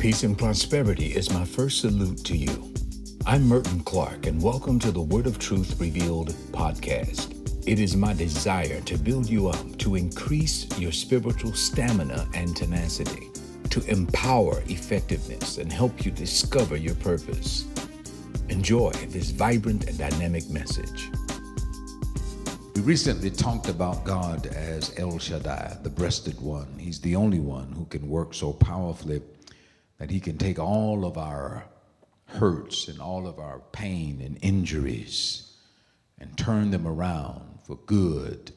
Peace and prosperity is my first salute to you. I'm Merton Clark, and welcome to the Word of Truth Revealed podcast. It is my desire to build you up, to increase your spiritual stamina and tenacity, to empower effectiveness and help you discover your purpose. Enjoy this vibrant and dynamic message. We recently talked about God as El Shaddai, the breasted one. He's the only one who can work so powerfully that he can take all of our hurts and all of our pain and injuries and turn them around for good.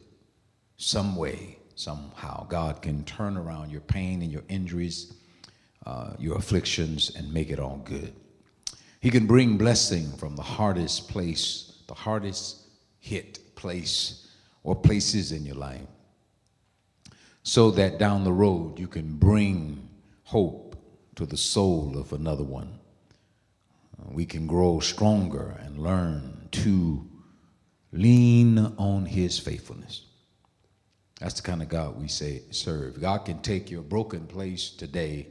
Some way, somehow, God can turn around your pain and your injuries, your afflictions, and make it all good. He can bring blessing from the hardest place, the hardest hit place or places in your life, so that down the road you can bring hope to the soul of another one. We can grow stronger and learn to lean on his faithfulness. That's the kind of God we say serve. God can take your broken place today,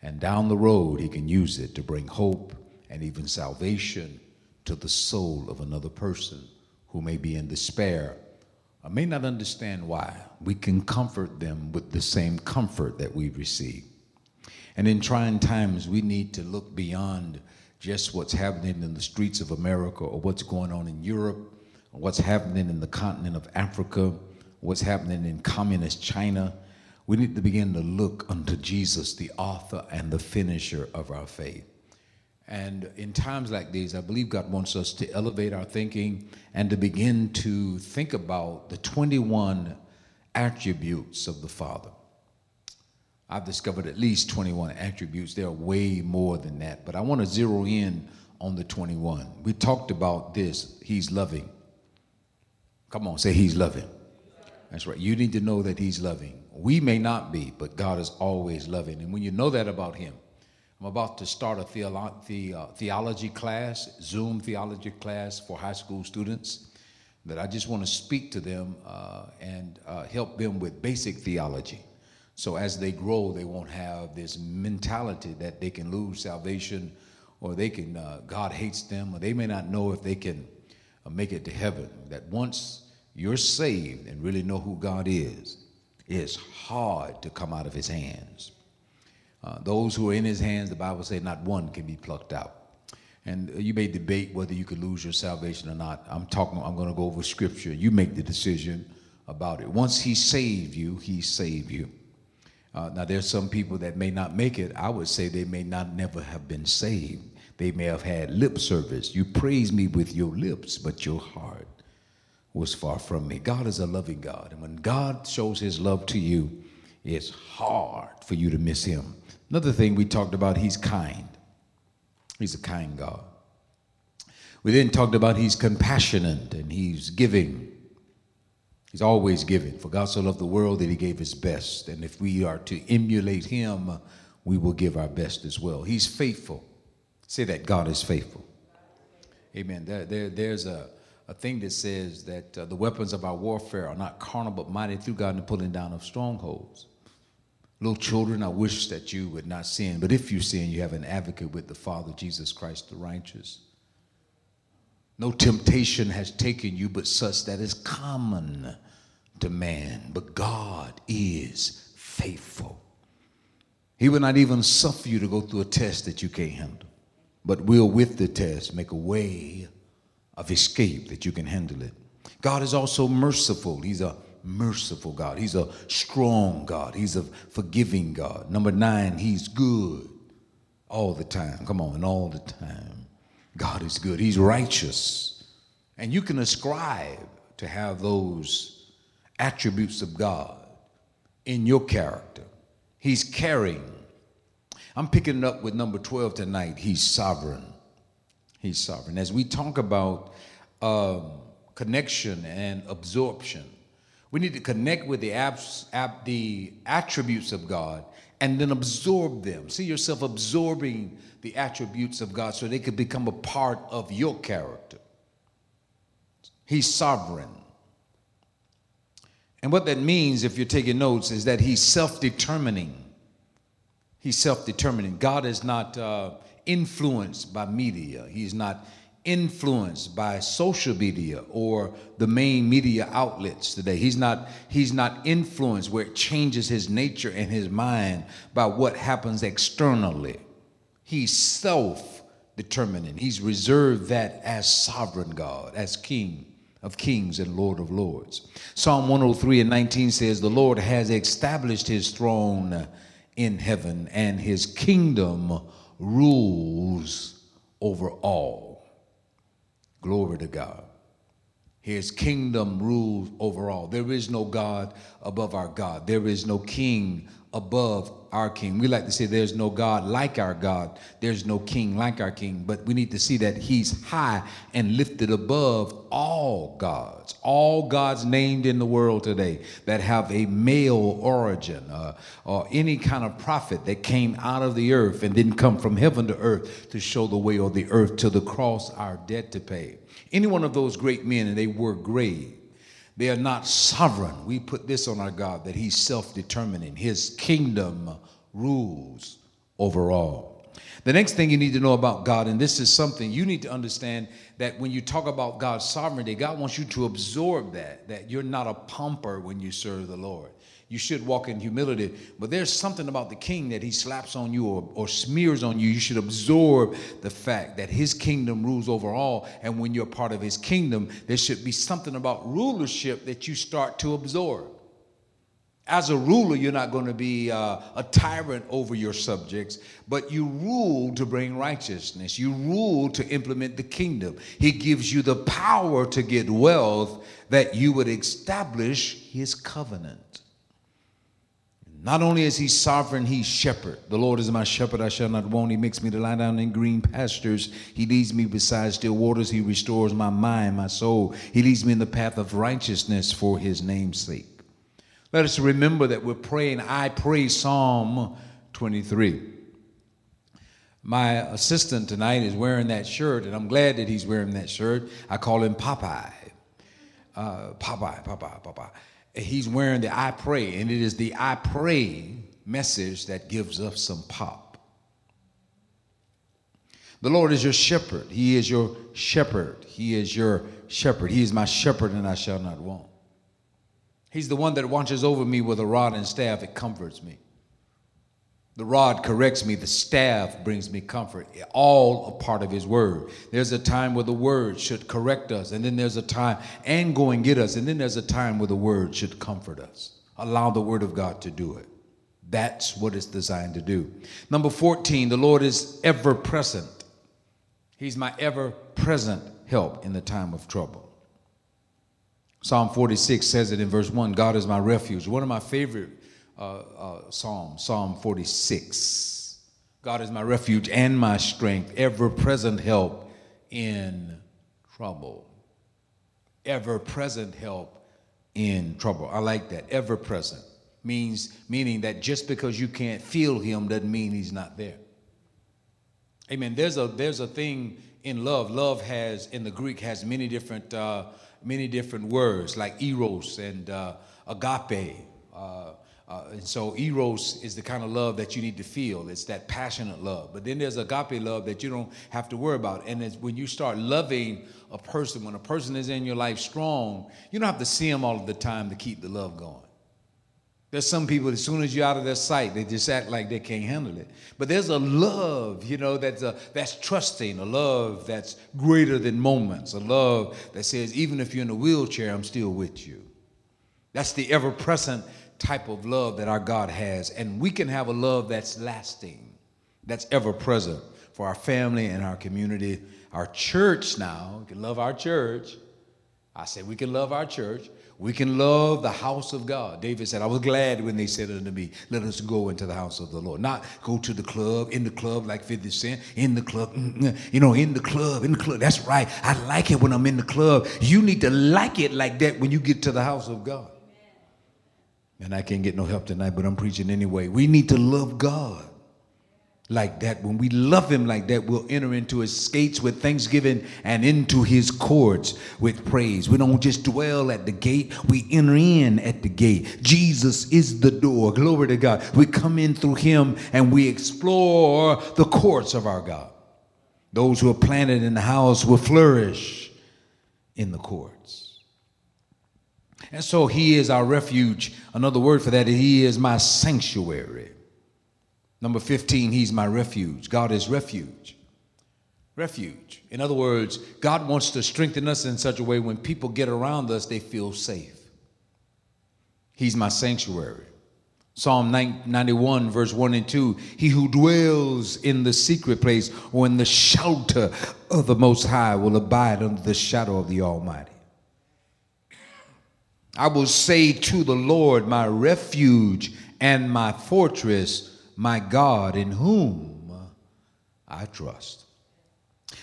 and down the road he can use it to bring hope and even salvation to the soul of another person who may be in despair or may not understand why. We can comfort them with the same comfort that we receive. And in trying times, we need to look beyond just what's happening in the streets of America or what's going on in Europe, or what's happening in the continent of Africa, what's happening in communist China. We need to begin to look unto Jesus, the author and the finisher of our faith. And in times like these, I believe God wants us to elevate our thinking and to begin to think about the 21 attributes of the Father. I've discovered at least 21 attributes. There are way more than that, but I want to zero in on the 21. We talked about this. He's loving. Come on, say he's loving. That's right. You need to know that he's loving. We may not be, but God is always loving. And when you know that about him, I'm about to start a theology class, Zoom theology class for high school students, that I just want to speak to them and help them with basic theology. So as they grow, they won't have this mentality that they can lose salvation, or they can God hates them, or they may not know if they can make it to heaven. That once you're saved and really know who God is, it's hard to come out of his hands. Those who are in his hands, the Bible says, not one can be plucked out. And you may debate whether you could lose your salvation or not. I'm going to go over scripture. You make the decision about it. Once he saved you, he saved you. Now, there's some people that may not make it. I would say they may not never have been saved. They may have had lip service. You praise me with your lips, but your heart was far from me. God is a loving God. And when God shows his love to you, it's hard for you to miss him. Another thing we talked about, he's kind. He's a kind God. We then talked about he's compassionate and he's giving. He's always giving. For God so loved the world that he gave his best. And if we are to emulate him, we will give our best as well. He's faithful. Say that, God is faithful. Amen. There's a thing that says that the weapons of our warfare are not carnal, but mighty through God in the pulling down of strongholds. Little children, I wish that you would not sin, but if you sin, you have an advocate with the Father, Jesus Christ the righteous. No temptation has taken you but such that is common to man, but God is faithful. He will not even suffer you to go through a test that you can't handle, but will with the test make a way of escape that you can handle it. God is also merciful. He's a merciful God. He's a strong God. He's a forgiving God. Number 9, he's good all the time. Come on, all the time. God is good. He's righteous. And you can ascribe to have those attributes of God in your character. He's caring. I'm picking it up with number 12 tonight. He's sovereign. He's sovereign. As we talk about connection and absorption, we need to connect with the attributes of God and then absorb them. See yourself absorbing the attributes of God so they could become a part of your character. He's sovereign. And what that means, if you're taking notes, is that he's self-determining. He's self-determining. God is not influenced by media. He's not influenced by social media or the main media outlets today. He's not influenced where it changes his nature and his mind by what happens externally. He's self-determining. He's reserved that as sovereign God, as King of kings and Lord of lords. Psalm 103 and 19 says, the Lord has established his throne in heaven, and his kingdom rules over all. Glory to God. His kingdom rules over all. There is no God above our God. There is no king above our king. We like to say there's no God like our God. There's no king like our king. But we need to see that he's high and lifted above all gods. All gods named in the world today that have a male origin or any kind of prophet that came out of the earth and didn't come from heaven to earth to show the way or the earth to the cross our debt to pay. Any one of those great men, and they were great. They are not sovereign. We put this on our God, that he's self-determining. His kingdom rules over all. The next thing you need to know about God, and this is something you need to understand, that when you talk about God's sovereignty, God wants you to absorb that you're not a pauper when you serve the Lord. You should walk in humility, but there's something about the king that he slaps on you or smears on you. You should absorb the fact that his kingdom rules over all, and when you're part of his kingdom, there should be something about rulership that you start to absorb. As a ruler, you're not going to be a tyrant over your subjects, but you rule to bring righteousness. You rule to implement the kingdom. He gives you the power to get wealth that you would establish his covenant. Not only is he sovereign, he's shepherd. The Lord is my shepherd, I shall not want. He makes me to lie down in green pastures. He leads me beside still waters. He restores my mind, my soul. He leads me in the path of righteousness for his name's sake. Let us remember that we're praying. I pray Psalm 23. My assistant tonight is wearing that shirt, and I'm glad that he's wearing that shirt. I call him Popeye. Popeye. He's wearing the I pray, and it is the I pray message that gives us some pop. The Lord is your shepherd. He is your shepherd. He is your shepherd. He is my shepherd, and I shall not want. He's the one that watches over me with a rod and staff. It comforts me. The rod corrects me. The staff brings me comfort. All a part of his word. There's a time where the word should correct us. And then there's a time and go and get us. And then there's a time where the word should comfort us. Allow the word of God to do it. That's what it's designed to do. Number 14, the Lord is ever present. He's my ever present help in the time of trouble. Psalm 46 says it in verse 1. God is my refuge. One of my favorite Psalm, Psalm 46. God is my refuge and my strength, ever-present help in trouble. Ever-present help in trouble. I like that. Ever-present meaning that just because you can't feel him doesn't mean he's not there. Amen. There's a thing in love. Love has, in the Greek, has many different words, like eros and agape. And so eros is the kind of love that you need to feel. It's that passionate love. But then there's agape love that you don't have to worry about. And it's when you start loving a person, when a person is in your life strong, you don't have to see them all of the time to keep the love going. There's some people, as soon as you're out of their sight, they just act like they can't handle it. But there's a love, that's trusting, a love that's greater than moments, a love that says, even if you're in a wheelchair, I'm still with you. That's the ever-present type of love that our God has, and we can have a love that's lasting, that's ever present for our family and our community, our church. Now we can love our church. I said we can love our church. We can love the house of God. David said, I was glad when they said unto me, let us go into the house of the Lord. Not go to the club, in the club like 50 Cent, in the club, in the club. That's right. I like it when I'm in the club. You need to like it like that when you get to the house of God. And I can't get no help tonight, but I'm preaching anyway. We need to love God. like that, when we love him like that, we'll enter into his gates with thanksgiving and into his courts with praise. We don't just dwell at the gate, we enter in at the gate. Jesus is the door. Glory to God. We come in through him and we explore the courts of our God. Those who are planted in the house will flourish in the courts. And so he is our refuge. Another word for that is he is my sanctuary. Number 15, he's my refuge. God is refuge. Refuge. In other words, God wants to strengthen us in such a way when people get around us, they feel safe. He's my sanctuary. Psalm 91, verse 1 and 2, he who dwells in the secret place or in the shelter of the Most High will abide under the shadow of the Almighty. I will say to the Lord, my refuge and my fortress, my God, in whom I trust.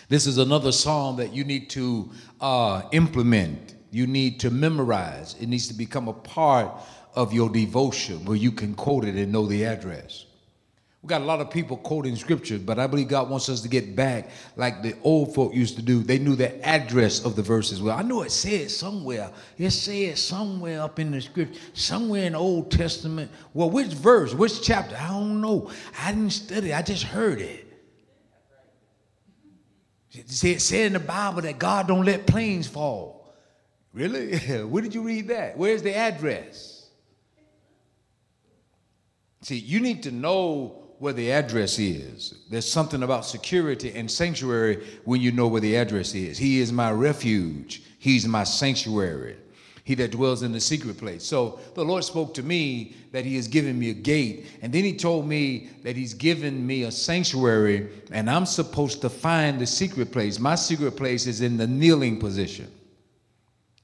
This is another psalm that you need to implement. You need to memorize. It needs to become a part of your devotion where you can quote it and know the address. We got a lot of people quoting scripture, but I believe God wants us to get back like the old folk used to do. They knew the address of the verses. Well, I know it says somewhere. It says somewhere up in the scripture, somewhere in the Old Testament. Well, which verse, which chapter? I don't know. I didn't study. I just heard it. It said in the Bible that God don't let planes fall. Really? Where did you read that? Where's the address? See, you need to know where the address is. There's something about security and sanctuary when you know where the address is. He is my refuge. He's my sanctuary. He that dwells in the secret place. So the Lord spoke to me that he has given me a gate. And then he told me that he's given me a sanctuary and I'm supposed to find the secret place. My secret place is in the kneeling position.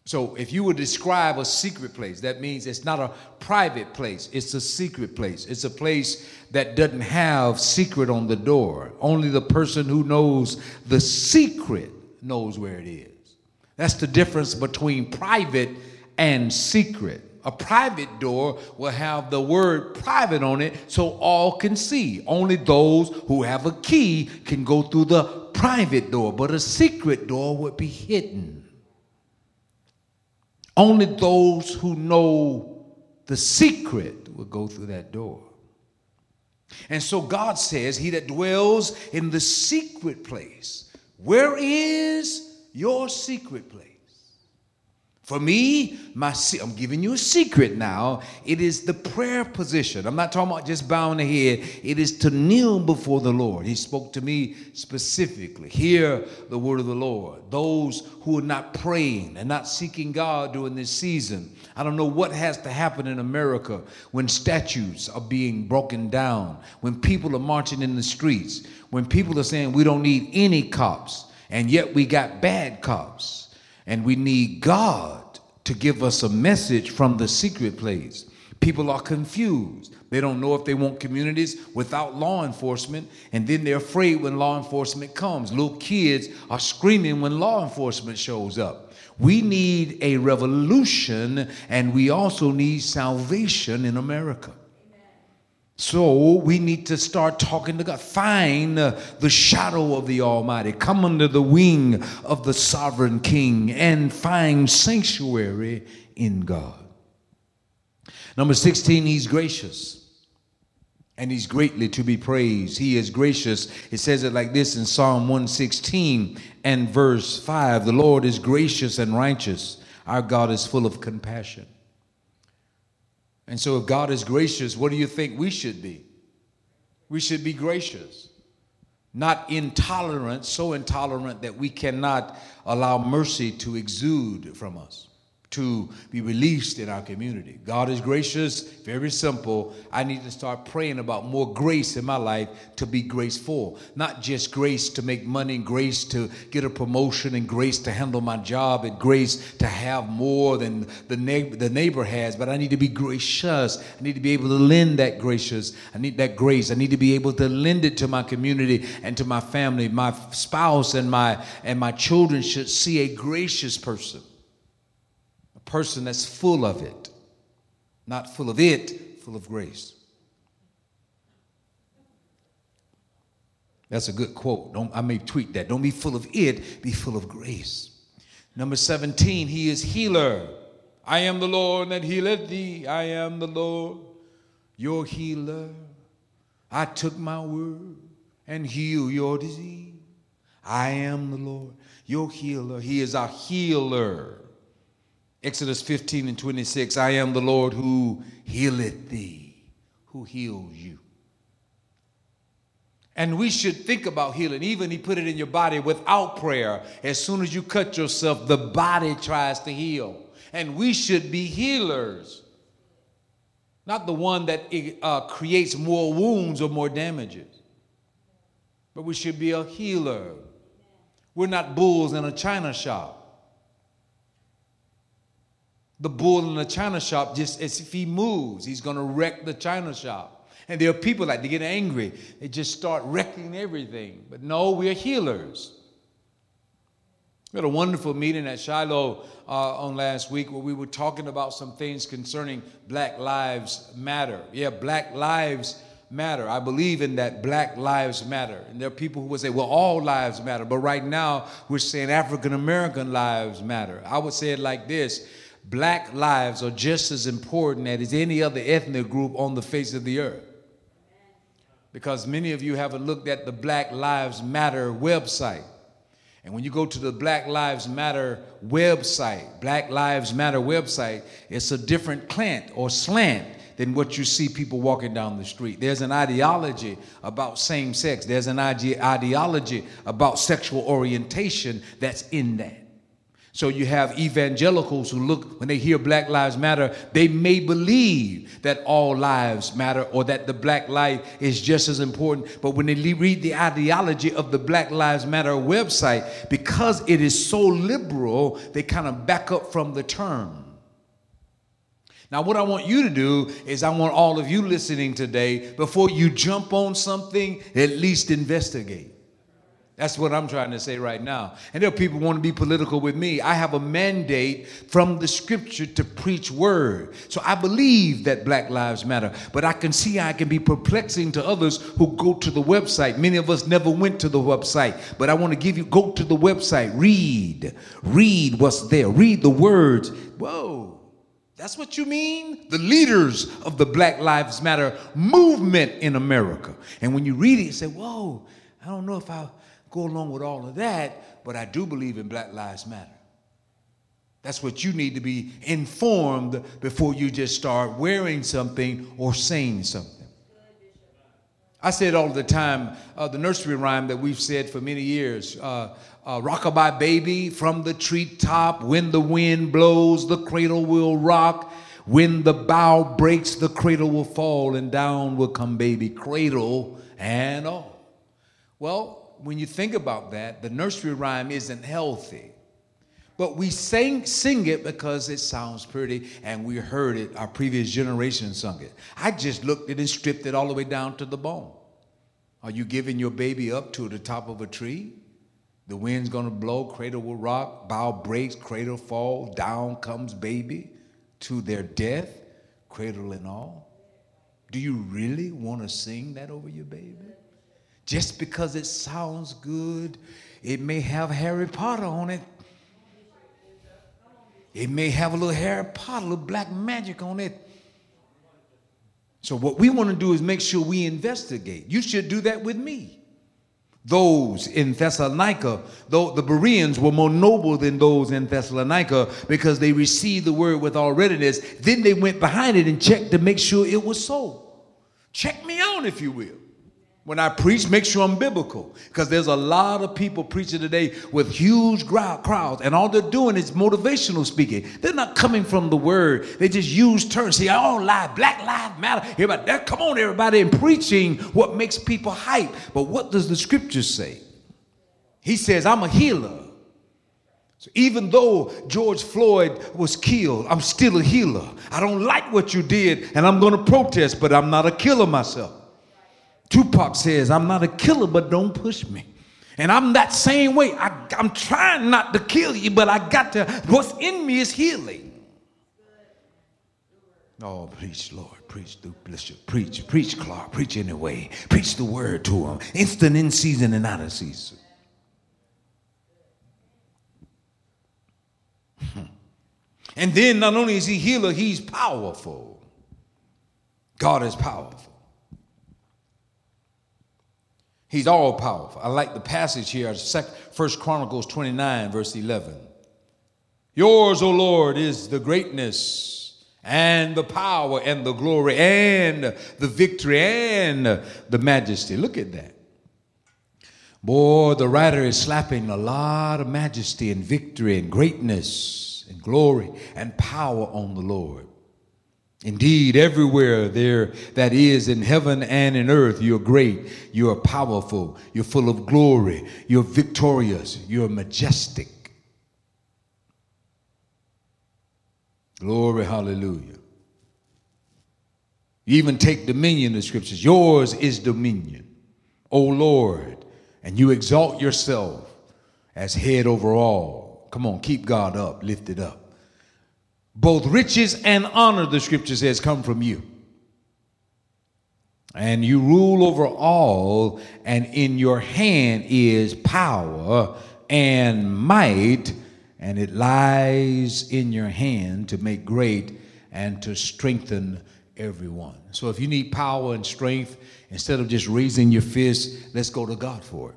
So if you would describe a secret place, that means it's not a private place. It's a secret place. It's a place that doesn't have secret on the door. Only the person who knows the secret knows where it is. That's the difference between private and secret. A private door will have the word private on it so all can see. Only those who have a key can go through the private door, but a secret door would be hidden. Only those who know the secret will go through that door. And so God says, he that dwells in the secret place. Where is your secret place? For me, I'm giving you a secret now. It is the prayer position. I'm not talking about just bowing the head. It is to kneel before the Lord. He spoke to me specifically. Hear the word of the Lord. Those who are not praying and not seeking God during this season. I don't know what has to happen in America when statues are being broken down, when people are marching in the streets, when people are saying we don't need any cops, and yet we got bad cops. And we need God to give us a message from the secret place. People are confused. They don't know if they want communities without law enforcement. And then they're afraid when law enforcement comes. Little kids are screaming when law enforcement shows up. We need a revolution, and we also need salvation in America. So we need to start talking to God. Find the shadow of the Almighty. Come under the wing of the sovereign King and find sanctuary in God. Number 16, he's gracious and he's greatly to be praised. He is gracious. It says it like this in Psalm 116 and verse 5. The Lord is gracious and righteous. Our God is full of compassion. And so if God is gracious, what do you think we should be? We should be gracious, not intolerant, so intolerant that we cannot allow mercy to exude from us, to be released in our community. God is gracious, very simple. I need to start praying about more grace in my life to be graceful, not just grace to make money, grace to get a promotion, and grace to handle my job, and grace to have more than the neighbor has, but I need to be gracious. I need to be able to lend that gracious. I need that grace. I need to be able to lend it to my community and to my family. My spouse and my children should see a gracious person. Person that's full of it, not full of it, full of grace. That's a good quote. I may tweet that. Don't be full of it, be full of grace. Number 17, he is healer. I am the Lord that healeth thee. I am the Lord, your healer. I took my word and healed your disease. I am the Lord, your healer. He is our healer. Exodus 15 and 26, I am the Lord who healeth thee, who heals you. And we should think about healing. Even he put it in your body without prayer. As soon as you cut yourself, the body tries to heal. And we should be healers. Not the one that creates more wounds or more damages. But we should be a healer. We're not bulls in a china shop. The bull in the china shop, just as if he moves, he's going to wreck the china shop. And there are people like, they get angry. They just start wrecking everything. But no, we're healers. We had a wonderful meeting at Shiloh on last week where we were talking about some things concerning Black Lives Matter. Yeah, Black Lives Matter. I believe in that. Black Lives Matter. And there are people who would say, well, all lives matter. But right now, we're saying African-American lives matter. I would say it like this. Black lives are just as important as any other ethnic group on the face of the earth. Because many of you haven't looked at the Black Lives Matter website. And when you go to the Black Lives Matter website, it's a different slant or slant than what you see people walking down the street. There's an ideology about same sex. There's an ideology about sexual orientation that's in that. So you have evangelicals who look, when they hear Black Lives Matter, they may believe that all lives matter or that the black life is just as important. But when they read the ideology of the Black Lives Matter website, because it is so liberal, they kind of back up from the term. Now, what I want you to do is I want all of you listening today, before you jump on something, at least investigate. That's what I'm trying to say right now. And there are people who want to be political with me. I have a mandate from the scripture to preach word. So I believe that Black Lives Matter. But I can see I can be perplexing to others who go to the website. Many of us never went to the website. But I want to give you, go to the website. Read what's there. Read the words. Whoa. That's what you mean? The leaders of the Black Lives Matter movement in America. And when you read it, you say, whoa, I don't know if I go along with all of that, but I do believe in Black Lives Matter. That's what you need to be informed before you just start wearing something or saying something. I say it all the time, the nursery rhyme that we've said for many years, rock-a-bye baby from the treetop, when the wind blows, the cradle will rock. When the bough breaks, the cradle will fall, and down will come baby, cradle and all. Well, when you think about that, the nursery rhyme isn't healthy. But we sing it because it sounds pretty, and we heard it. Our previous generation sung it. I just looked at it and stripped it all the way down to the bone. Are you giving your baby up to the top of a tree? The wind's going to blow, cradle will rock, bough breaks, cradle fall, down comes baby to their death, cradle and all. Do you really want to sing that over your baby? Just because it sounds good, it may have Harry Potter on it. It may have a little Harry Potter, a little black magic on it. So what we want to do is make sure we investigate. You should do that with me. Those in Thessalonica, though the Bereans were more noble than those in Thessalonica because they received the word with all readiness. Then they went behind it and checked to make sure it was so. Check me on, if you will. When I preach, make sure I'm biblical, because there's a lot of people preaching today with huge crowds, and all they're doing is motivational speaking. They're not coming from the word. They just use terms. See, all lives, Black Lives Matter. Everybody, come on, everybody, and preaching what makes people hype. But what does the scripture say? He says, I'm a healer. So even though George Floyd was killed, I'm still a healer. I don't like what you did, and I'm going to protest, but I'm not a killer myself. Tupac says, I'm not a killer, but don't push me. And I'm that same way. I'm trying not to kill you, but I got to. What's in me is healing. Oh, preach, Lord, preach through Bishop, preach, preach Clark, preach anyway, preach the word to them, instant in season and out of season. And then not only is he healer, he's powerful. God is powerful. He's all powerful. I like the passage here, 1 Chronicles 29, verse 11. Yours, O Lord, is the greatness and the power and the glory and the victory and the majesty. Look at that. Boy, the writer is slapping a lot of majesty and victory and greatness and glory and power on the Lord. Indeed, everywhere there that is in heaven and in earth, you're great, you're powerful, you're full of glory, you're victorious, you're majestic. Glory, hallelujah. You even take dominion in the scriptures. Yours is dominion, O Lord, and you exalt yourself as head over all. Come on, keep God up, lift it up. Both riches and honor, the scripture says, come from you. And you rule over all, and in your hand is power and might, and it lies in your hand to make great and to strengthen everyone. So if you need power and strength, instead of just raising your fist, let's go to God for it.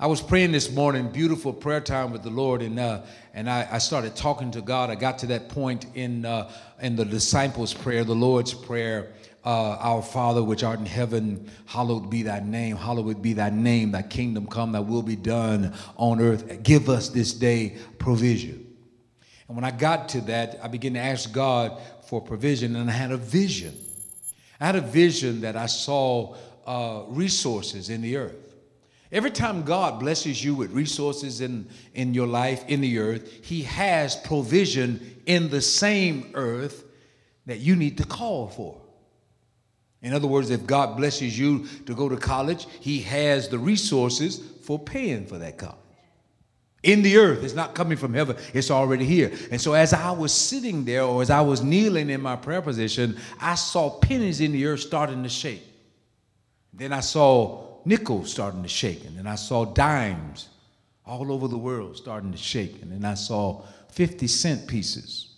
I was praying this morning, beautiful prayer time with the Lord, and I started talking to God. I got to that point in the disciples' prayer, the Lord's prayer. Our Father, which art in heaven, hallowed be thy name. Hallowed be thy name. Thy kingdom come, thy will be done on earth. Give us this day provision. And when I got to that, I began to ask God for provision, and I had a vision. I had a vision that I saw resources in the earth. Every time God blesses you with resources in your life, in the earth, he has provision in the same earth that you need to call for. In other words, if God blesses you to go to college, he has the resources for paying for that college. In the earth, it's not coming from heaven, it's already here. And so as I was sitting there, or as I was kneeling in my prayer position, I saw pennies in the earth starting to shake. Then I saw nickels starting to shake. And then I saw dimes all over the world starting to shake. And then I saw 50 cent pieces,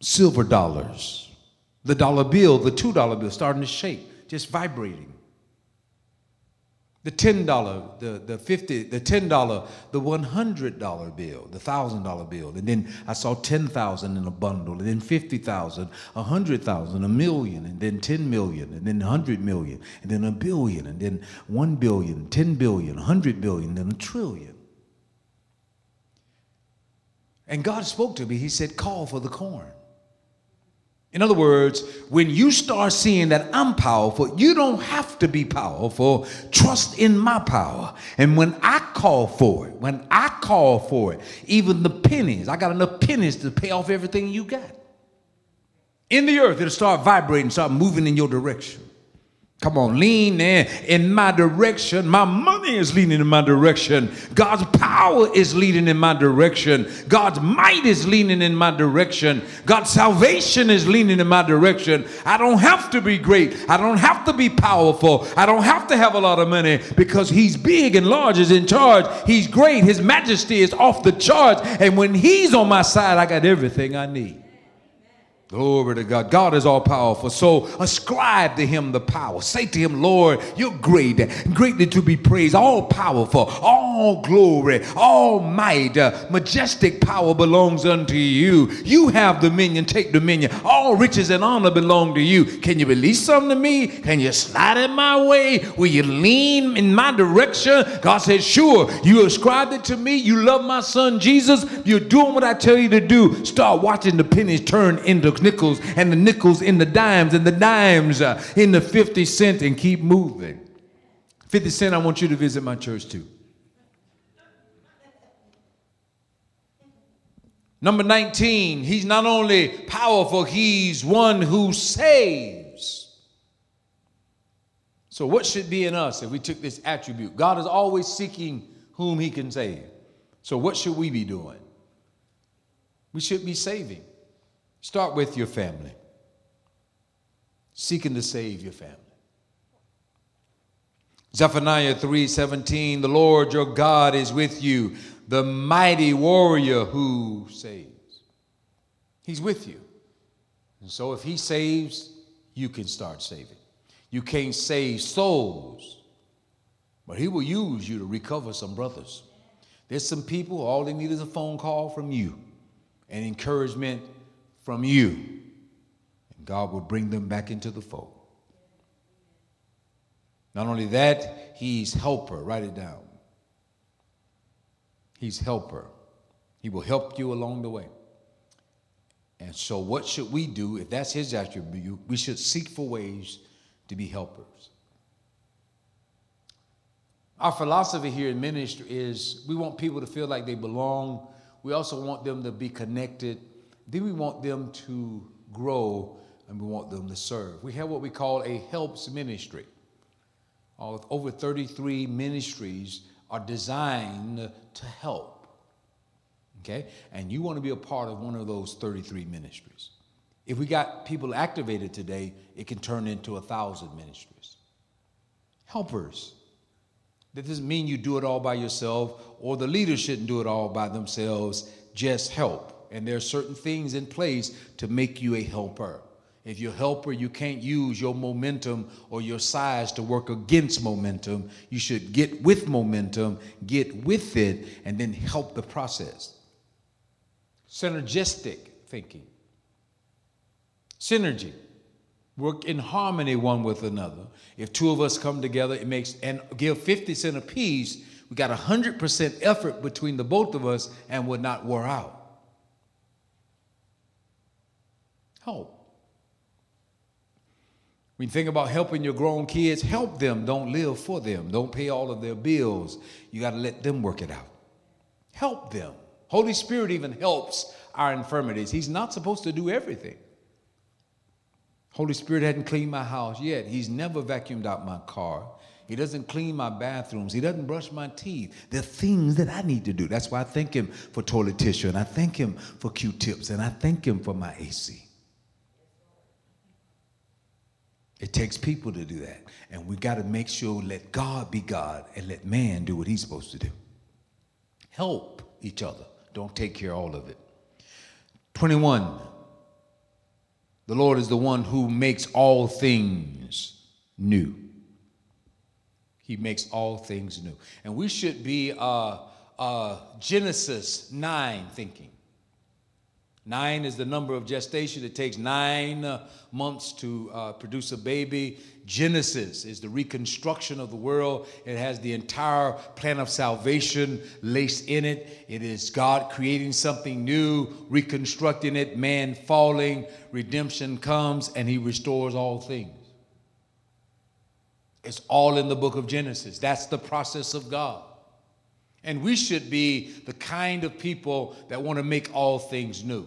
silver dollars. The dollar bill, the $2 bill starting to shake, just vibrating. The $10, the 50, the $10, the $100 bill, the $1,000 bill. And then I saw 10,000 in a bundle, and then 50,000, 100,000, a million, and then 10 million, and then 100 million, and then a billion, and then 1 billion, 10 billion, 100 billion, and then a trillion. And God spoke to me. He said, call for the corn. In other words, when you start seeing that I'm powerful, you don't have to be powerful. Trust in my power. And when I call for it, even the pennies, I got enough pennies to pay off everything you got. In the earth, it'll start vibrating, start moving in your direction. Come on, lean in my direction. My money is leaning in my direction. God's power is leading in my direction. God's might is leaning in my direction. God's salvation is leaning in my direction. I don't have to be great. I don't have to be powerful. I don't have to have a lot of money, because he's big and large, is in charge. He's great. His majesty is off the charts. And when he's on my side, I got everything I need. Glory to God. God is all powerful. So ascribe to him the power. Say to him, Lord, you're great, greatly to be praised, all powerful, all glory, all might, majestic power belongs unto you. You have dominion, take dominion. All riches and honor belong to you. Can you release some to me? Can you slide it my way? Will you lean in my direction? God said, sure. You ascribed it to me. You love my son, Jesus. You're doing what I tell you to do. Start watching the pennies turn into nickels, and the nickels in the dimes, and the dimes in the 50 cent, and keep moving. 50 cent, I want you to visit my church too. Number 19, he's not only powerful, he's one who saves. So what should be in us if we took this attribute? God is always seeking whom he can save. So what should we be doing? We should be saving. Start with your family. Seeking to save your family. Zephaniah 3:17, the Lord your God is with you, the mighty warrior who saves. He's with you. And so if he saves, you can start saving. You can't save souls, but he will use you to recover some brothers. There's some people, all they need is a phone call from you and encouragement from you, and God will bring them back into the fold. Not only that, he's helper. Write it down. He's helper. He will help you along the way. And so what should we do if that's his attribute? We should seek for ways to be helpers. Our philosophy here in ministry is we want people to feel like they belong. We also want them to be connected. Then we want them to grow, and we want them to serve. We have what we call a helps ministry. Over 33 ministries are designed to help, okay? And you want to be a part of one of those 33 ministries. If we got people activated today, it can turn into 1,000 ministries. Helpers. That doesn't mean you do it all by yourself, or the leaders shouldn't do it all by themselves. Just help. And there are certain things in place to make you a helper. If you're a helper, you can't use your momentum or your size to work against momentum. You should get with momentum, get with it, and then help the process. Synergistic thinking. Synergy. Work in harmony one with another. If two of us come together, it makes, and give 50 cents apiece, we got 100% effort between the both of us and would not wear out. Help. When you think about helping your grown kids, help them. Don't live for them. Don't pay all of their bills. You got to let them work it out. Help them. Holy Spirit even helps our infirmities. He's not supposed to do everything. Holy Spirit hadn't cleaned my house yet. He's never vacuumed out my car. He doesn't clean my bathrooms. He doesn't brush my teeth. There are things that I need to do. That's why I thank him for toilet tissue, and I thank him for Q-tips, and I thank him for my AC. It takes people to do that. And we got to make sure, let God be God and let man do what he's supposed to do. Help each other. Don't take care of all of it. 21. The Lord is the one who makes all things new. He makes all things new. And we should be Genesis 9 thinking. 9 is the number of gestation. It takes 9 months to produce a baby. Genesis is the reconstruction of the world. It has the entire plan of salvation laced in it. It is God creating something new, reconstructing it, man falling, redemption comes, and he restores all things. It's all in the book of Genesis. That's the process of God. And we should be the kind of people that want to make all things new.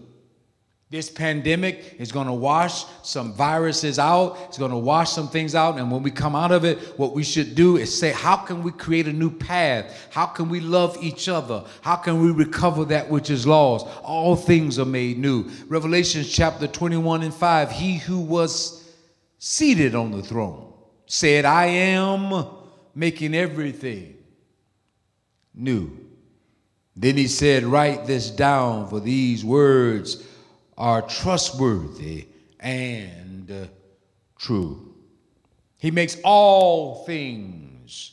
This pandemic is going to wash some viruses out. It's going to wash some things out. And when we come out of it, what we should do is say, how can we create a new path? How can we love each other? How can we recover that which is lost? All things are made new. Revelation chapter 21:5, he who was seated on the throne said, I am making everything new. Then he said, write this down, for these words are trustworthy and true. He makes all things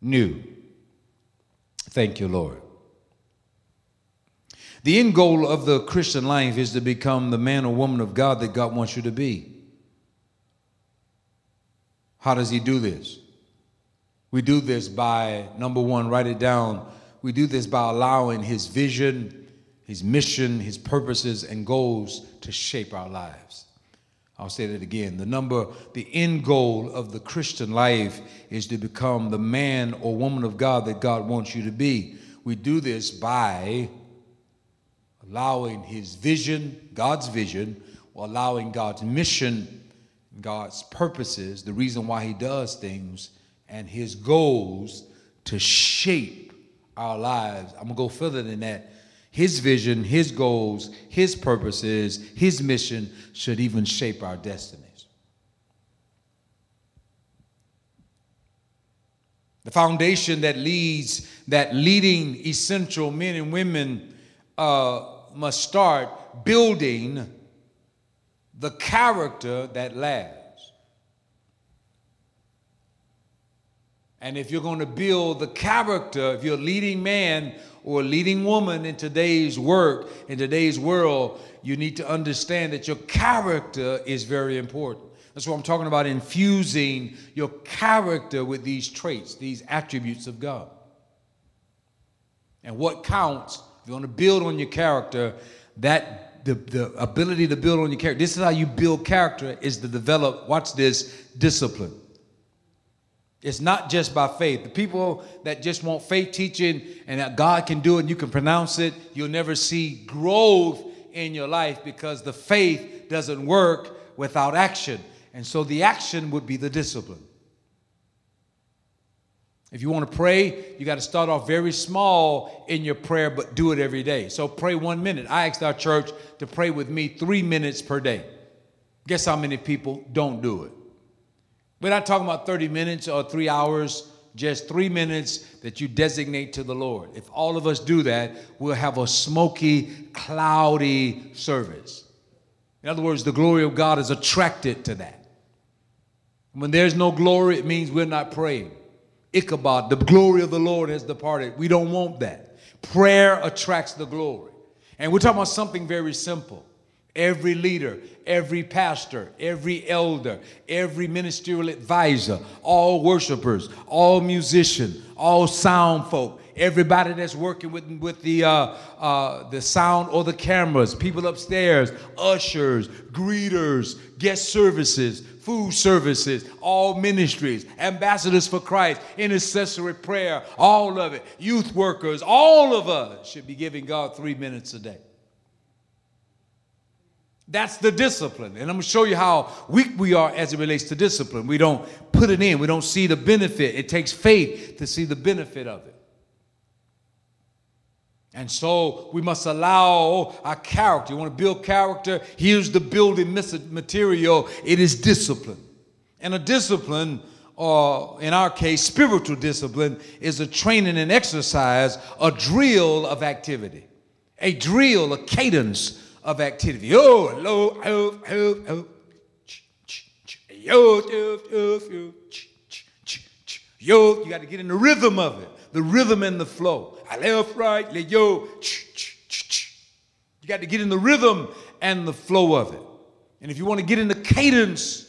new. Thank you, Lord. The end goal of the Christian life is to become the man or woman of God that God wants you to be. How does he do this? We do this by, number one, write it down. We do this by allowing his vision, his mission, his purposes, and goals to shape our lives. I'll say that again. The end goal of the Christian life is to become the man or woman of God that God wants you to be. We do this by allowing his vision, God's vision, or allowing God's mission, God's purposes, the reason why he does things, and his goals to shape our lives. I'm going to go further than that. His vision, His goals, His purposes, His mission should even shape our destinies. The foundation that leads, that leading essential men and women must start building the character that lasts. And if you're going to build the character, if you're a leading man or a leading woman in today's work, in today's world, you need to understand that your character is very important. That's what I'm talking about, infusing your character with these traits, these attributes of God. And what counts, if you want to build on your character, that the ability to build on your character, this is how you build character, is to develop, watch this, discipline. It's not just by faith. The people that just want faith teaching and that God can do it and you can pronounce it, you'll never see growth in your life because the faith doesn't work without action. And so the action would be the discipline. If you want to pray, you got to start off very small in your prayer, but do it every day. So pray 1 minute. I asked our church to pray with me 3 minutes per day. Guess how many people don't do it? We're not talking about 30 minutes or 3 hours, just 3 minutes that you designate to the Lord. If all of us do that, we'll have a smoky, cloudy service. In other words, the glory of God is attracted to that. When there's no glory, it means we're not praying. Ichabod, the glory of the Lord has departed. We don't want that. Prayer attracts the glory. And we're talking about something very simple. Every leader, every pastor, every elder, every ministerial advisor, all worshipers, all musicians, all sound folk, everybody that's working with the sound or the cameras, people upstairs, ushers, greeters, guest services, food services, all ministries, ambassadors for Christ, intercessory prayer, all of it, youth workers, all of us should be giving God 3 minutes a day. That's the discipline. And I'm going to show you how weak we are as it relates to discipline. We don't put it in. We don't see the benefit. It takes faith to see the benefit of it. And so we must allow our character. You want to build character? Here's the building material. It is discipline. And a discipline, or in our case, spiritual discipline, is a training and exercise, a drill of activity, a drill, a cadence of activity. You got to get in the rhythm of it, the rhythm and the flow. You got to get in the rhythm and the flow of it. And if you want to get in the cadence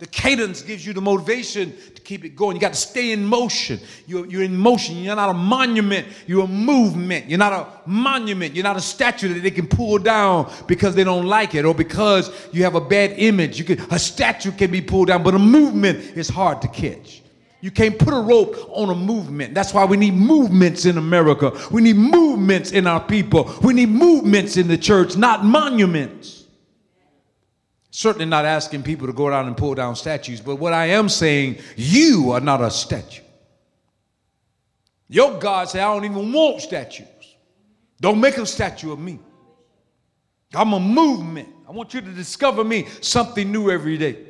gives you the motivation to keep it going. You got to stay in motion. You're in motion. You're not a monument. You're a movement. You're not a monument. You're not a statue that they can pull down because they don't like it or because you have a bad image. A statue can be pulled down, but a movement is hard to catch. You can't put a rope on a movement. That's why we need movements in America. We need movements in our people. We need movements in the church, not monuments. Certainly not asking people to go down and pull down statues, but what I am saying, you are not a statue. Your God said, I don't even want statues. Don't make a statue of me. I'm a movement. I want you to discover me something new every day.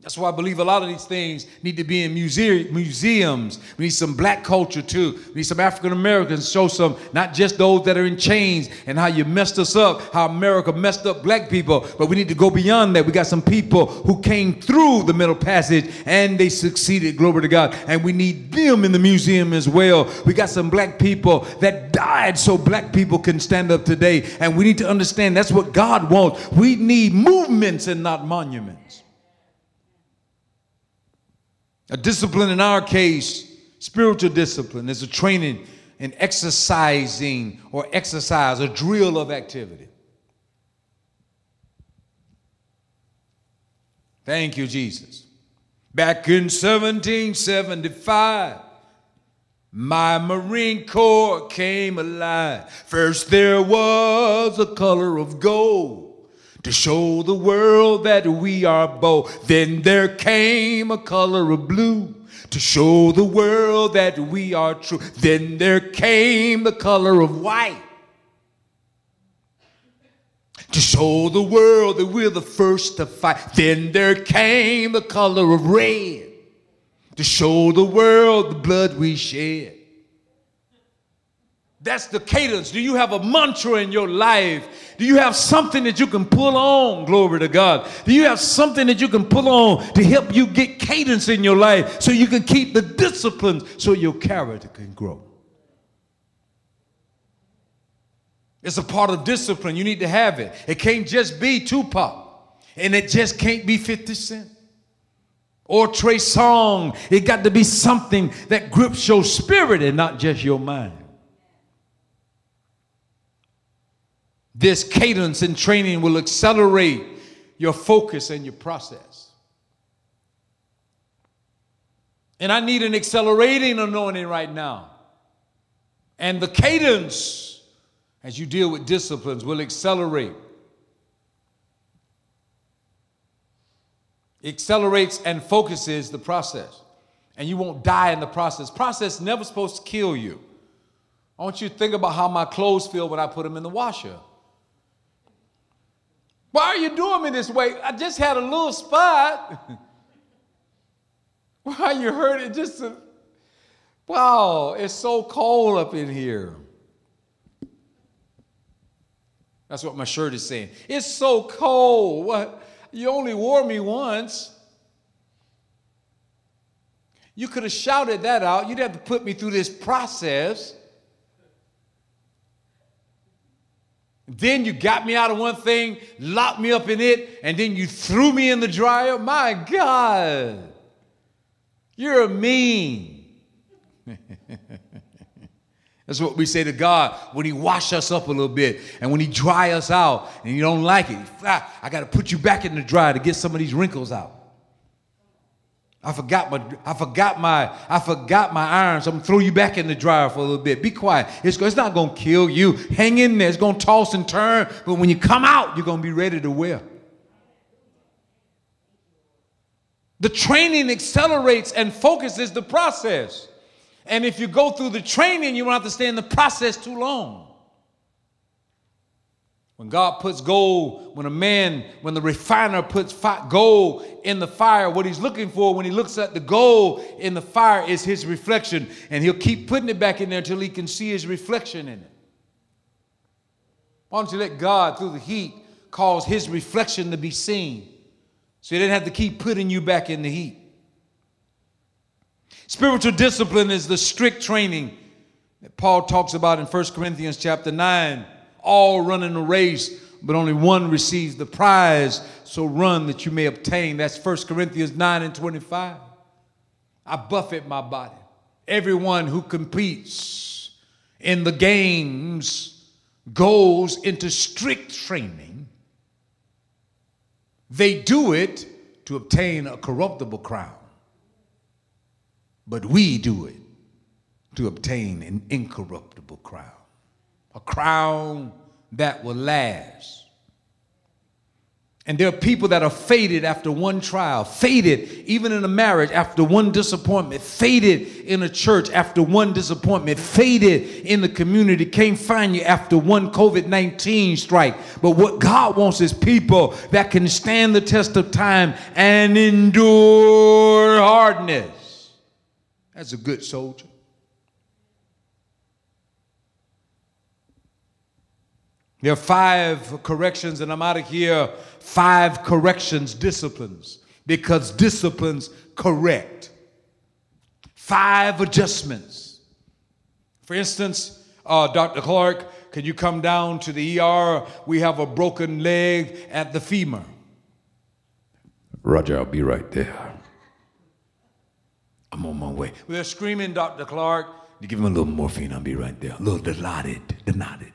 That's why I believe a lot of these things need to be in museums. We need some black culture, too. We need some African Americans, show some, not just those that are in chains and how you messed us up, how America messed up black people. But we need to go beyond that. We got some people who came through the Middle Passage and they succeeded, glory to God. And we need them in the museum as well. We got some black people that died so black people can stand up today. And we need to understand that's what God wants. We need movements and not monuments. A discipline, in our case, spiritual discipline, is a training and exercise, a drill of activity. Thank you, Jesus. Back in 1775, my Marine Corps came alive. First there was a color of gold to show the world that we are bold. Then there came a color of blue to show the world that we are true. Then there came the color of white to show the world that we're the first to fight. Then there came the color of red to show the world the blood we shed. That's the cadence. Do you have a mantra in your life? Do you have something that you can pull on? Glory to God. Do you have something that you can pull on to help you get cadence in your life so you can keep the disciplines so your character can grow? It's a part of discipline. You need to have it. It can't just be Tupac, and it just can't be 50 Cent or Trey Song. It got to be something that grips your spirit and not just your mind. This cadence and training will accelerate your focus and your process. And I need an accelerating anointing right now. And the cadence, as you deal with disciplines, will accelerate. Accelerates and focuses the process. And you won't die in the process. Process never supposed to kill you. I want you to think about how my clothes feel when I put them in the washer. Why are you doing me this way? I just had a little spot. Why are you hurting? Wow, it's so cold up in here. That's what my shirt is saying. It's so cold. What? You only wore me once. You could have shouted that out. You'd have to put me through this process. Then you got me out of one thing, locked me up in it, and then you threw me in the dryer. My God, you're mean. That's what we say to God when he wash us up a little bit and when he dry us out and you don't like it. I got to put you back in the dryer to get some of these wrinkles out. I forgot my irons. I'm going to throw you back in the dryer for a little bit. Be quiet. It's not going to kill you. Hang in there. It's going to toss and turn. But when you come out, you're going to be ready to wear. The training accelerates and focuses the process. And if you go through the training, you won't have to stay in the process too long. When God puts gold, when the refiner puts gold in the fire, what he's looking for when he looks at the gold in the fire is his reflection. And he'll keep putting it back in there until he can see his reflection in it. Why don't you let God, through the heat, cause his reflection to be seen so he doesn't have to keep putting you back in the heat? Spiritual discipline is the strict training that Paul talks about in 1 Corinthians chapter 9. All running the race, but only one receives the prize. So run that you may obtain. That's 1 Corinthians 9 and 25. I buffet my body. Everyone who competes in the games goes into strict training. They do it to obtain a corruptible crown. But we do it to obtain an incorruptible crown. A crown that will last. And there are people that are faded after one trial, faded even in a marriage after one disappointment, faded in a church after one disappointment, faded in the community, can't find you after one COVID-19 strike. But what God wants is people that can stand the test of time and endure hardness. That's a good soldier. There are five corrections, and I'm out of here. Five corrections, disciplines, because disciplines correct. Five adjustments. For instance, Dr. Clark, can you come down to the ER? We have a broken leg at the femur. Roger, I'll be right there. I'm on my way. They're screaming, Dr. Clark. You give him a little morphine, I'll be right there. A little Dilaudid.